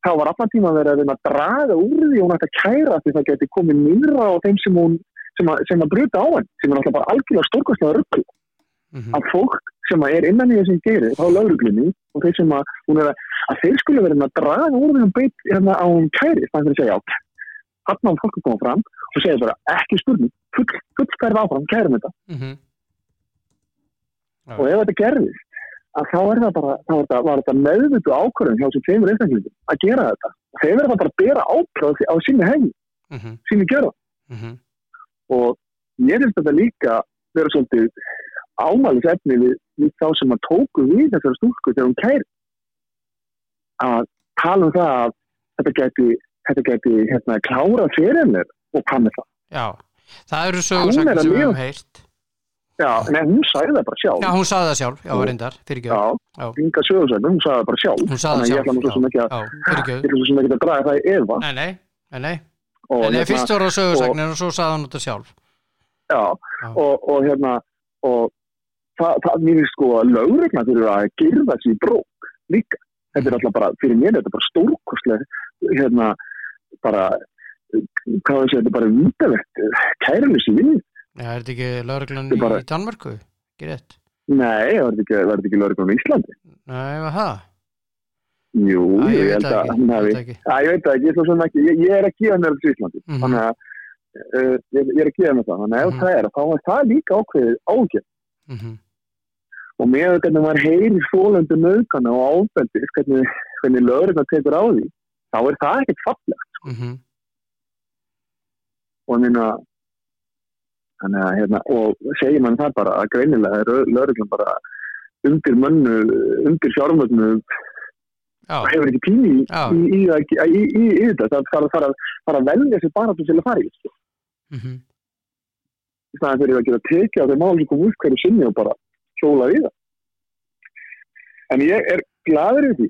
þá var allan tíma að vera að reyna að draga úr því hún ætti að kæra því það geti komið nýra á þeim sem hún, sem að, sem að bruta á hann, sem er alltaf bara algjörlega stórkostlega rugl. Mm-hmm. Að fólk sem að er innan í þessum geiri, þá lögreglunni, og þeir sem að hún er að, að þeir skuli verið að draga úr því hún beit hérna á hún kæri, þannig að segja, já, hann á fólk að koma fram, og segja bara, ekki spurning, full, fullferð áfram, kærum þetta. Mm-hmm. Og ef þetta gerðist, að þá er það bara, þá er það, var þetta meðvituð ákvörðun hjá sem tveimur einstaklingum að gera þetta. Þeir verða bara að bera ábyrgð á sinni hegðun, mm-hmm. sinni gjörðum. Mm-hmm. Og ég finnst þetta líka vera svolítið ámælisefni við, við þá sem að tóku við þessari stúlku þegar hún kæri. Að tala um það að þetta geti, þetta geti hérna, klárað fyrir henni og hvað með það. Já, það eru sögursakir sem við höfum heyrt. Já, nei, hún sagði það bara sjálf. Já, hún sagði það sjálf, já, reyndar, fyrirgjöðu. Já, Inga Sögursækna, hún sagði það bara sjálf. Hún sagði það sjálf, já. Þannig ég ætla svo sem ekki að, já, ég ætla svo sem ekki að draga það í efa. Nei, nei, nei, nei. Og, en ég fyrst voru á Sögursækna og, og svo sagði hann þetta sjálf. Já, já. Og, og hérna, og það, það mér er sko að lögregna fyrir að girða sig í brók líka. Þetta er alltaf bara, fyrir mér þetta er bara stórkostleg, hérna, bara, hvað þessi, þetta er bara vítalegt, kæruleysi vinnu. Nei, er þetta ekki lögreglan bara... í Danmörku? Ekki rétt? Nei, var þetta ekki, var þetta ekki lögreglan í Íslandi? Nei, var það? Jú, Æ, ég, ég held að hann hafi... Æ, ég veit ekki, ég, svo sem ekki, ég, ég er að gefa mér þetta í Íslandi. Mm-hmm. Þannig að uh, ég, ég er að gefa mér það. Þannig að ef mm-hmm. það er, þá var það líka ákveðið ágjöf. Mm-hmm. Og með auðvitað þegar maður heyrir þolandi nauðgana og ábeldi, hvernig, hvernig lögreglan tekur á því, þá er það ekkert fallegt. Sko. Mm-hmm. Og minna, þannig að hérna, og segir mann það bara að greinilega er lögreglan bara undir mönnu, undir fjármögnu og hefur ekki píni í, í, í, í, í, í þetta, það þarf, þarf, þarf að velja sér bara til að fara í þessu. Mm-hmm. Þannig að þeir eru að geta tekið á þeim mál sem kom upp hverju sinni og bara hjóla við það. En ég er gladur við því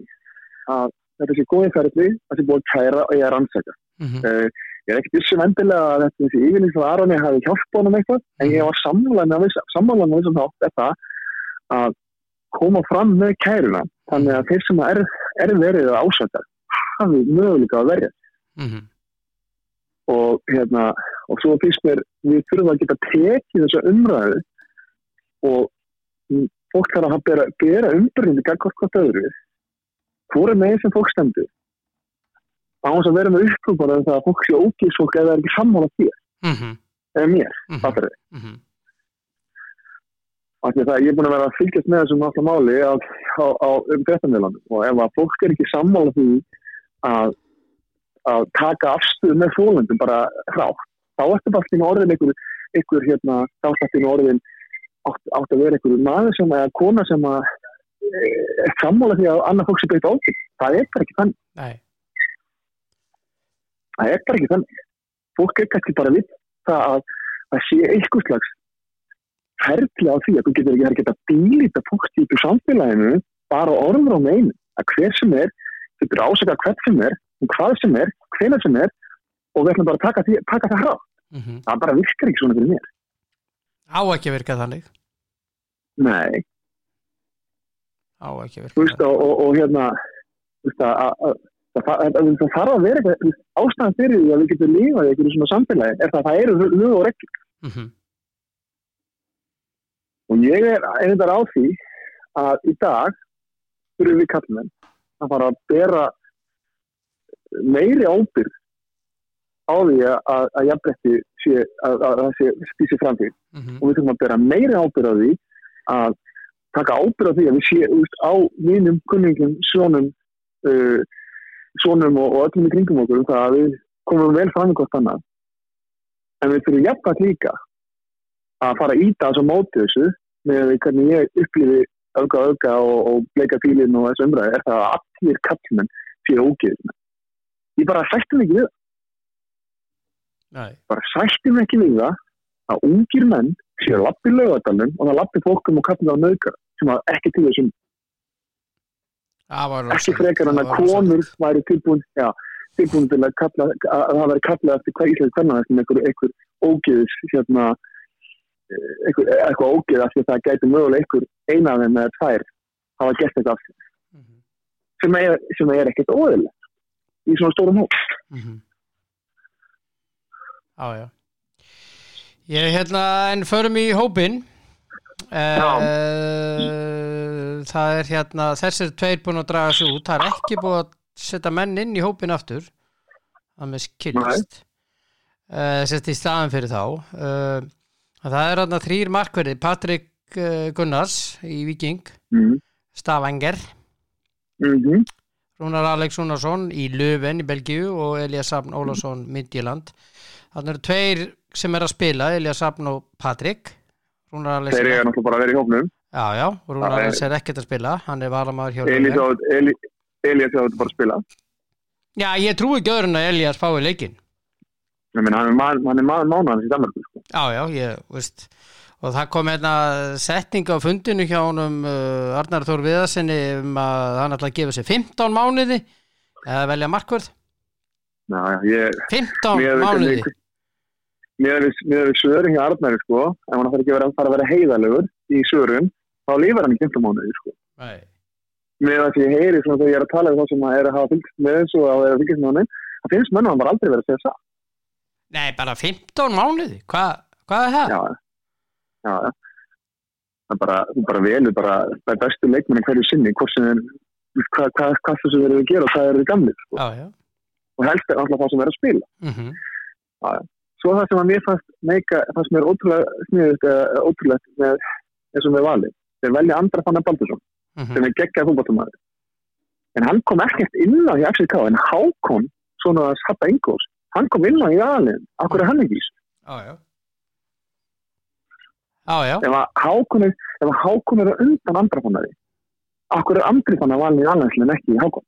að þetta sé góðið ferðli að sé búið að kæra og ég er rannsaka. Mm-hmm. Uh, Ég er ekkert vissum endilega að þetta þessi yfirlýsing frá Aroni hafi hjálpað honum eitthvað, en ég var sammála með þessum þátt þetta að koma fram með kæruna, þannig að þeir sem er, er verið að ásaka hafi möguleika að verja. Mm-hmm. Og, hérna, og svo fyrst mér, við þurfum að geta tekið þessa umræðu og fólk þarf að bera, bera umbrýndi gagnvart hvort öðru. Hvor er með sem fólk stendur? Að hans að vera með uppfrúbara en það að fólk sé ógísfólk eða er ekki sammála þér mm-hmm. eða mér, mm-hmm. það er mm-hmm. það ég er búin að vera að fylgjast með þessum alltaf máli á, á, á um fréttamíðlanum og ef að fólk er ekki sammála því að, að taka afstöðu með þólendum bara hrá þá ertu bara alltaf orðin einhver, einhver hérna, þá alltaf orðin átt, átt að vera einhverjum maður sem að kona sem að e, er sammála því að annað fólk sé beitt ákveð það er bara ekki þannig. Nei. Það er bara ekki þannig. Fólk er ekki bara við það að það sé eitthvað slags ferli á því að þú getur ekki að dýlita fólk í því samfélaginu bara orður á meginu. Að hver sem er, þú getur ásaka hvert sem er, hvað sem er, hvenar sem er og við ætlum bara að taka, því, taka það hrá. Mm-hmm. Það bara virkar ekki svona fyrir mér. Á ekki að virka þannig. Nei. Á ekki að virka. Þú veist og, og, og hérna það þarf að vera eitthvað ástæðan fyrir því að við getum lífað í einhverju svona samfélagi er það að það eru lög og reglur. Mhm. Og ég er einnig á því að í dag þurfum við karlmenn að fara að bera meiri ábyrgð á því að, að, að jafnrétti sé að það sé spísi framtíð mm-hmm. og við þurfum að bera meiri ábyrgð á því að taka ábyrgð á því að við sé út á mínum kunningum, sonum, uh, sonum og, og öllum í kringum okkur um það að við komum vel fram í hvort annað. En við þurfum jafnvægt líka að fara að íta þessu móti þessu með hvernig ég upplifi auka auka og, og bleika fílinn og þessu umræði er það að allir kallmenn séu ógeðismenn. Ég bara sætti mig ekki við það. Nei. Bara sætti mig ekki við það að ungir menn séu labbi í Laugardalnum og það labbi fólkum og kallmenn á nauðgar sem að ekki til þessum. Það var rosa. Ekki frekar en að konur væri tilbúin, já, tilbúin til að kalla, að það væri kallað eftir hvað íslensk kvenna sem einhver, einhver ógeðis hérna, eitthvað, eitthvað ógeð af því að það gæti mögulega einhver eina þeim eða tvær hafa gert eitthvað af því mm-hmm. sem, er, sem er ekkert óðurlegt í svona stórum hóp mm-hmm. á, já. Ég hérna en förum í hópin e, það er hérna þessir tveir búin að draga sig út, það er ekki búið að setja menn inn í hópin aftur það með skilist e, sett í staðan fyrir þá e, það er þarna þrír markverðir, Patrik Gunnars í Víking, mm. Stavanger, mm-hmm. Rúnar Alexssonarsson í Löfven í Belgíu og Elías Safn Ólafsson Midtjylland. Þarna eru tveir sem er að spila, Elías Safn og Patrik. Rúnar Alex Þeir eru náttúrulega bara að vera í hópnum. Já, já, og Rúnar Alex er ekkert að spila, hann er varamaður hjá Löfven. Elías áður bara að spila. Já, ég trúi ekki öðru en að Elías fái leikinn. Ég meina, hann er maður, hann er maður mánaðans í Danmarku, sko. Já, já, ég, veist, og það kom hérna setning á fundinu hjá honum uh, Arnar Þór Viðarsinni um að hann ætla að gefa sér fimmtán mánuði eða velja markvörð. Já, já, ég... fimmtán mér mánuði. Mér er við svörin hjá Arnari, sko, ef hann þarf ekki að fara að vera heiðalegur í svörin, þá lifar hann í fimmtán mánuði, sko. Nei. Mér að því ég heyri, svona, þegar ég er að tala um þá sem að er að hafa fylgst með þessu og er að fylgst með honum, það finnst mönnum hann bara aldrei verið að segja satt. Nei, bara fimmtán mánuði. Hvað hvað er það? Já. Já. Það bara bara velur bara það bestu leikmenn hverju sinni, hvort sem er hvað hvað hvað þessu verður að gera og hvað eru við gamlir, sko. Já, já. Og helst er alltaf það sem er að spila. Mhm. Já. Svo það sem að mér fannst meika það sem er ótrúlega sniðugt eða ótrúlegt með þessum við valið. Þeir velja Andra Fannar Baldursson mm-hmm. sem er geggjaður fótboltamaður. En hann kom ekkert inn á í Axel K en Hákon svona að sappa engos. Hann kom inn á í aðalinn, af hverju hann ekki í þessu? Já, já. Já, já. Ef að Hákon er, ef að Hákon er undan Andra Fannari, af hverju er Andri Fannar valinn í aðalinn en ekki í Hákon?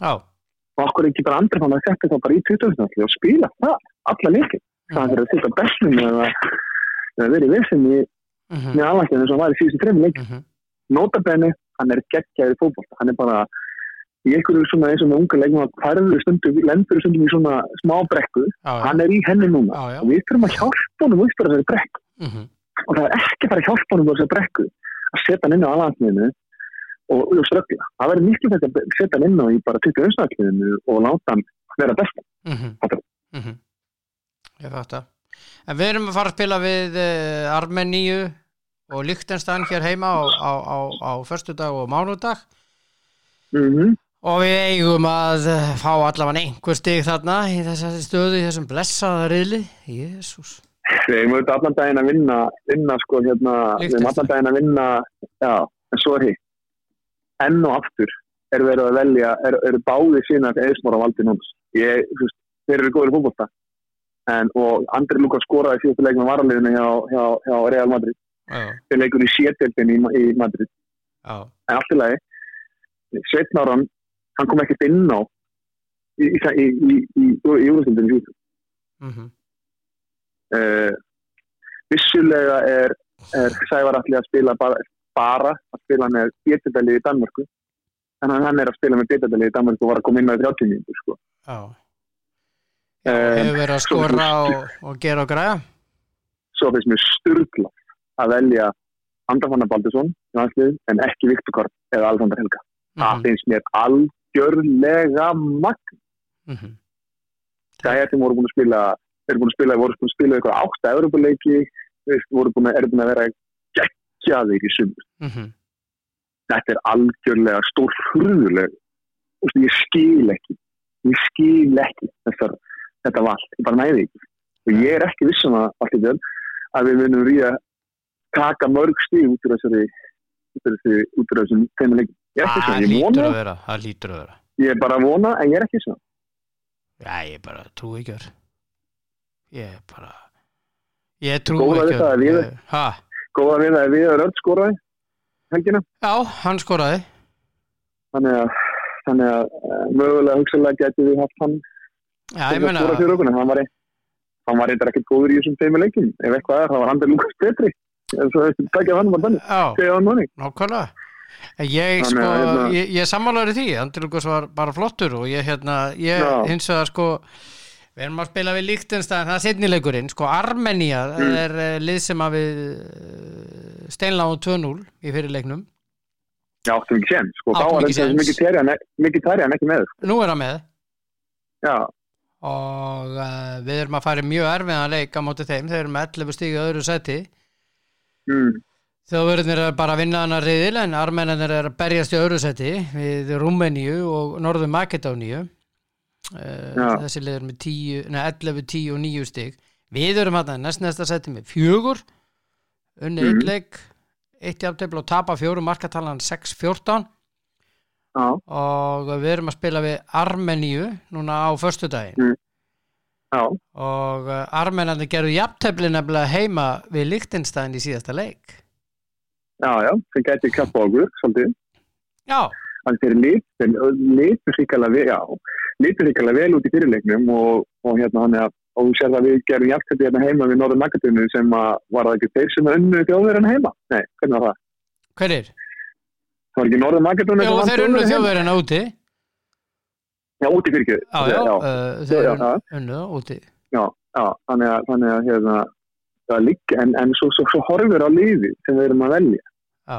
Já. Og af hverju ekki bara Andri Fannar setti þá bara í tuttugu og spila það, alla leikir. Það er að setja bestum eða, eða verið vissum í, mm-hmm. í aðalinn eins og hann var í síðustu þremur leikir. Mm-hmm. Nota bene, hann er geggjaður í fótbolta, hann er bara... Ég ekkur er svona eins og með unga leikmann að færður stundum, lendur stundum í svona smá brekku, ah, hann er í henni núna ah, og við þurfum að hjálpa honum út frá þessari brekku mm-hmm. og það er ekki bara að hjálpa honum út frá þessari brekku að setja hann inn á aðlandsliðinu og, og ströggla. Það verður mikilvægt að setja hann inn á í bara tuttugu umstarfsliðinu og láta hann vera bestan. Mm-hmm. Það er. Mm-hmm. Ég fatt það. En við erum að fara að spila við uh, Armeníu og Liechtenstein hér heima á, á, á, á föstudag og mánudag. Mm-hmm. Og við eigum að fá allavega einhver stig þarna í þessari stöðu, í þessum blessaða riðli. Jesús. Við eigum auðvitað allan daginn að vinna, vinna sko hérna, við eigum allan daginn að vinna, já, en svo er hitt. Enn og aftur er verið að velja, er, er báði sína eftir eðsmóra valdi núna. Ég, þú veist, þeir eru góðir í fótbolta. En, og Andri Lukas skoraði síðustu leik með varaliðinu hjá, hjá, hjá Real Madrid. Já. Þeir leikur í sétjöldinni í, í Madrid. Já. En allt í lagi, Sveinn Aron hann kom ekkert inn á í í í í í Júróstundinni. Mhm. Eh vissulega er er Sævar Atli að spila bara, bara að spila með B-delið í Danmörku. En hann er að spila með B-delið í Danmörku og var að koma inn á í þrjátíu mínútur sko. Já. Eh hefur verið að skora og, og gera og græja. Svo finnst mér sturglað að velja Andrafanna Baldursson í landslið en ekki Viktor eða Alexander Helga. Mm-hmm. Það finnst mér algjörlega magn. Mm-hmm. Það er þeim voru búin að spila, eru búin að spila, voru búin að spila eitthvað átta Evrópuleiki, voru búin að, eru búin að vera geggjaðir í sumar. Mm-hmm. Þetta er algjörlega stórfurðuleg. Ég skil ekki, ég skil ekki þessar, þetta vald, ég bara næði ekki. Og ég er ekki viss um að, Valtýrjörn, að við munum ríða taka mörg stíg út úr þessari út úr þessari út úr þessum þeim leik. Ég er ekki viss, ég vona. Það lítur að vera, það lítur að vera. Ég er bara að vona, en ég er ekki viss um. Já, ég er bara trú ekki að. Ég er bara ég trú góða ekki að. Við, ha. Góða við að við Örn skoraði helgina. Já, hann skoraði. Þannig að þannig að mögulega hugsanlega gæti við haft hann. Já, ég meina að okkur, hann var einn hann var reyndar ekkert góður í þessum tveimur leikjum ef eitthvað er, þá var hann til lúkast betri en svo ekki takja hann var þannig segja hann þannig nákvæmlega ég, sko, hérna... ég, ég sammálaður í því hann til lúkast var bara flottur og ég, hérna, ég hins vegar sko við erum að spila við Liechtenstein það er seinnileikurinn, sko Armenia mm. er lið sem að við steinláum tvö núll í fyrirleiknum já, áttum ekki séns sko, þá var þetta mikið tæri mikið tæri en ekki með nú er hann með já og uh, við erum að fara mjög erfiðan leik á móti þeim, þeir eru með ellefu stig í öðru sæti mm. Þjóðverðnir er bara að vinna hana riðil en Armenarnir er að berjast í öðru sæti við Rúmeníu og Norður Makedóníu uh, þessi lið er með ellefu, tíu og níu stig við erum að næst næsta sæti með fjögur unni mm. leik eitt jafntefli og tapa fjórum markatalan sex fjórtán Já. Og við erum að spila við Armeníu núna á föstudaginn mm. og Armenarnir gerðu jafntefli nefnilega heima við Liechtenstein í síðasta leik já já, þeir gæti kappa okkur svolítið já en þeir litu hrikalega vel út í fyrirleiknum og, og hérna hann er að og þú sér það við gerðum jafntefli hérna heima við Norður Makedóníu sem að var það ekki þeir sem unnu þjóðverðina heima nei, hvernig var það? Hver er? Það var ekki Norður Makedóníu. Já, þeir unnu þjóðverðina úti. Já, úti fyrir ekki. Já, já, já. Uh, þeir já, unnu úti. Já, já, þannig að, þannig að hérna, það er líka, en, en svo, svo, svo horfir á liði sem við erum að velja. Já,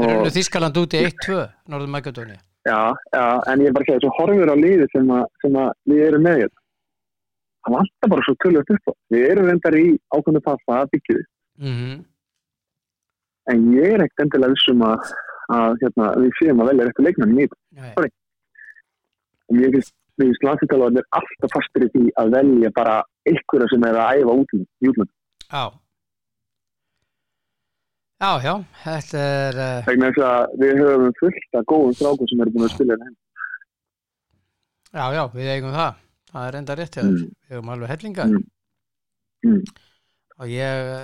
þeir og, unnu Þýskaland úti eitt tvö, Norður Makedóníu. Já, já, en ég er bara að segja, svo horfir á liði sem, a, sem að við erum með hérna. Það vantar bara svo tölvöld upp á. Við erum reyndar í ákveðnu passa að byggja því. Mm-hmm. En ég er ekkert endilega vissum að að hérna við séum að velja réttu leikmenn í þetta. Sorry. En ég finnst við landsliðsþjálfararnir alltaf fastir í því að velja bara einhverja sem er að æfa út í útlöndum. Já. Já, já, þetta er uh... vegna þess að við höfum fullt af góðum strákum sem eru búin að spila hérna. Já, já, við eigum það. Það er enda rétt hjá þér. Mm. Við höfum alveg hellingar. Mm. Mm. Og ég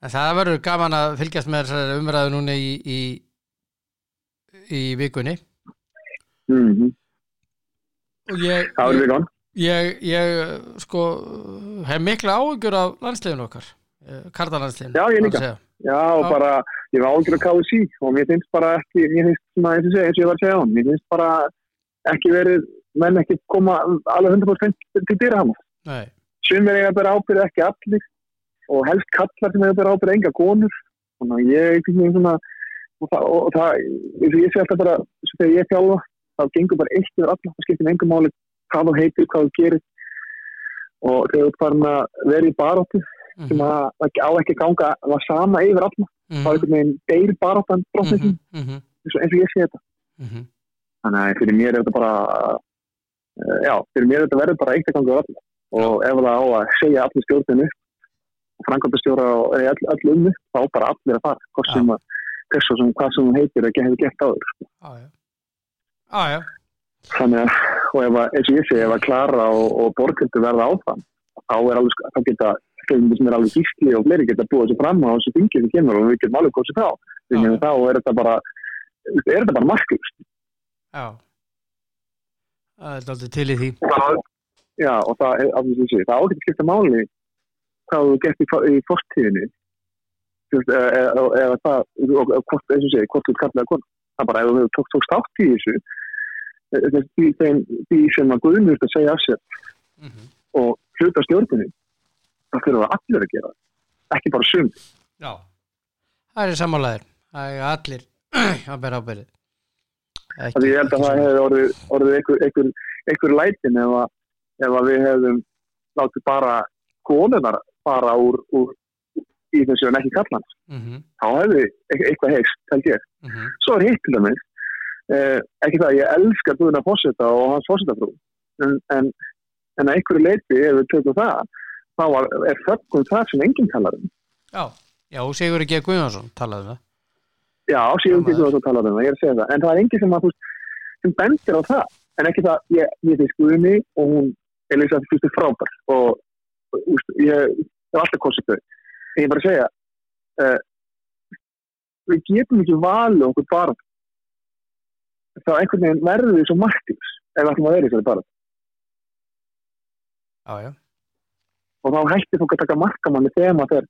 en það verður gaman að fylgjast með þessari umræðu núna í, í í vikunni. Mhm. Og ég Það er ég, ég ég sko hef mikla áhyggjur af landsliðinu okkar. Karlalandsliðinu. Já, ég líka. Já, Já, og bara ég var áhyggjur af H S I og mér finnst bara ekki mér finnst svona eins og segja, eins og ég var að segja á hann. Mér finnst bara ekki verið menn ekki koma alveg hundrað prósent til dyra hana. Nei. Sumir eiga bara ábyrgð ekki allir og helst kallar sem eiga bara ábyrgð enga konur. Þannig að ég finnst mér svona og það, og það, eins og ég sé alltaf bara svo þegar ég þjálfa, þá gengur bara eitt yfir alla, það skiptir engu máli hvað þú heitir, hvað þú gerir og þegar þú farin að vera í baráttu mm-hmm. sem að, að á ekki ganga var sama yfir alla, mm-hmm. þá einhvern veginn deyr baráttan brotnisinn mm-hmm. eins, eins og ég sé þetta mm-hmm. þannig að fyrir mér er þetta bara uh, já, fyrir mér er þetta verður bara eitt að ganga yfir alla og ef það á að segja allir stjórninu framkvæmdastjóra og all, all um þá bara allir að fara, hvort sem ja. Að þessu sem hvað sem hún heitir ekki hefur gert áður sko. Ah, já. Ah, já. Þannig að, og ef að, eins og ég segi, ef að Klara og, og Borghildur verða áfram, þá er alveg, þá geta þeimur sem er alveg gísli og fleiri geta búið þessu fram á þessu þingi sem kemur og við getum alveg góðs í þá. Þannig að þá er þetta bara, er þetta bara markvist. Já. Það er aldrei til í því. Það, já, og það er, af þessu segi, það ágætt að skipta máli hvað þú gert í, í fortíðinni. Eða það, hvort, eins og segi, hvort þú kallar konu, það bara ef þú tók, tókst átt í þessu, því, þeim, því sem að Guðnur þetta segja af sér mm-hmm. og hluta stjórninu, það fyrir að allir að gera, ekki bara sum. Já. Það er sammálaðir. Það er allir að bera ábyrgð. Ég held að það hefði orðið, orðið einhver, einhver, einhver lætin ef að, ef að við hefðum látið bara konunar fara úr, úr í þessu en ekki kallan. Mm-hmm. Þá hefði eitthvað heist, held ég. Mm-hmm. Svo er hitt til dæmis. Eh, ekki það, ég elska Guðna Fosseta og hans Fosseta-frú. En, en, en að einhverju leiti, ef við tökum það, þá var, er þöggum það sem enginn talar um. Já, já, og Sigurður G. Guðjónsson talaði um það. Já, Sigurður G. Guðjónsson talaði um það, ég er að segja það. En það er enginn sem, að, sem bendir á það. En ekki það, ég, ég finnst Guðni og hún Elisa fyrstu frábær. Og, úst, ég er alltaf kosið þau. En ég bara að segja, uh, við getum ekki valið okkur barð. Þá einhvern veginn verður við svo marktýrs ef við ætlum að vera í þessari barð. Já, já. Og þá hættir fólk að taka markamanni þegar maður fer,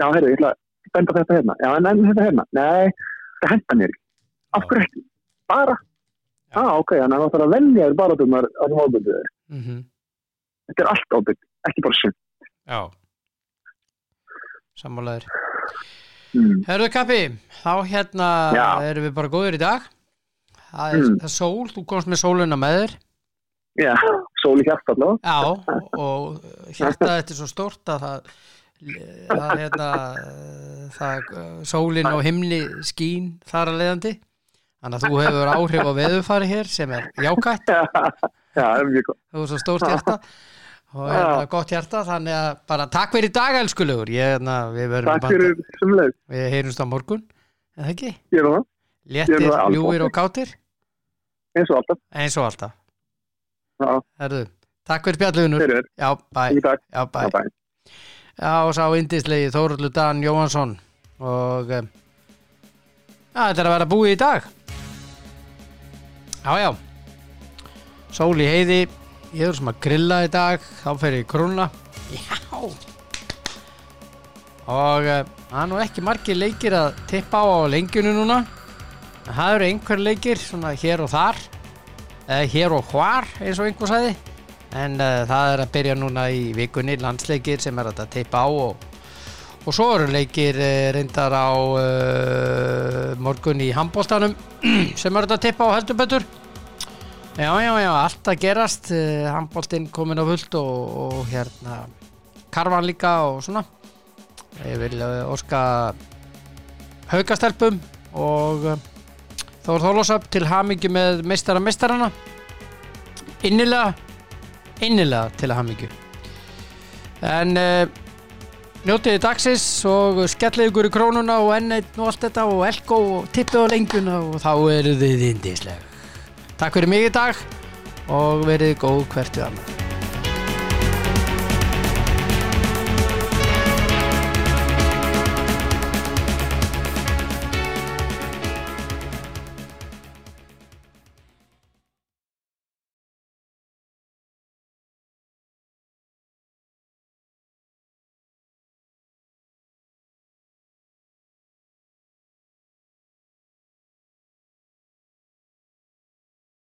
já, heyrðu, ég ætla að benda þetta hérna. Já, en enn þetta hérna. Nei, þetta henta mér ekki. Af hverju ekki? Bara. Já, ah, ok, þannig að það þarf að velja þér bara um að það er ábyrgð þér. Mhm. Þetta er allt ábyrgð, ekki bara sumt. Já. Sammálaður. Mm. Herðu kappi, þá hérna já. Erum við bara góðir í dag. Það er, mm. það er sól, þú komst með sóluna með þér. Já, sól í hjarta allavega. Já, og hjarta þetta er svo stórt að það, það hérna, það, sólin og himni skín þar að leiðandi. Þannig að þú hefur áhrif á veðurfari hér sem er jákvætt. Já, já, það er mjög gott. Það er svo stórt hjarta. Og ég er gott hjarta, þannig að bara takk fyrir í dag, elskulegur. Ég, na, við takk fyrir sem leið. Við heyrumst á morgun, er það ekki? Ég er það. Léttir, ljúir og kátir? Eins og alltaf. Eins og alltaf. Já. Herðu, takk fyrir spjallunur. Fyrir. Já, bæ. Takk. Já, bæ. Já, bæ. Já, og sá indislegi Þóruldur Dan Jóhansson. Og um, já, þetta er að vera búið í dag. Já, já. Sól í heiði. Ég er sem að grilla í dag, þá fer ég í krúna. Já. Og það uh, er nú ekki margir leikir að tippa á á lengjunu núna. En það eru einhver leikir, svona hér og þar. Eða hér og hvar, eins og einhver sagði. En uh, það er að byrja núna í vikunni, landsleikir sem er að tippa á. Og, og svo eru leikir uh, reyndar á uh, morgun í handboltanum sem er að tippa á heldur betur. Já, já, já, allt að gerast, handboltinn komin á fullt og, og hérna karvan líka og svona. Ég vil óska haugastelpum og Þór Þorlósöp til hamingju með meistara meistarana. Innilega, innilega til hamingju. En eh, njótiði dagsins og skellið ykkur í krónuna og enn eitt og allt þetta og elko og tippið á lengjuna og þá eru þið indislega. Takk fyrir mig í dag og verið góð hvert við annað.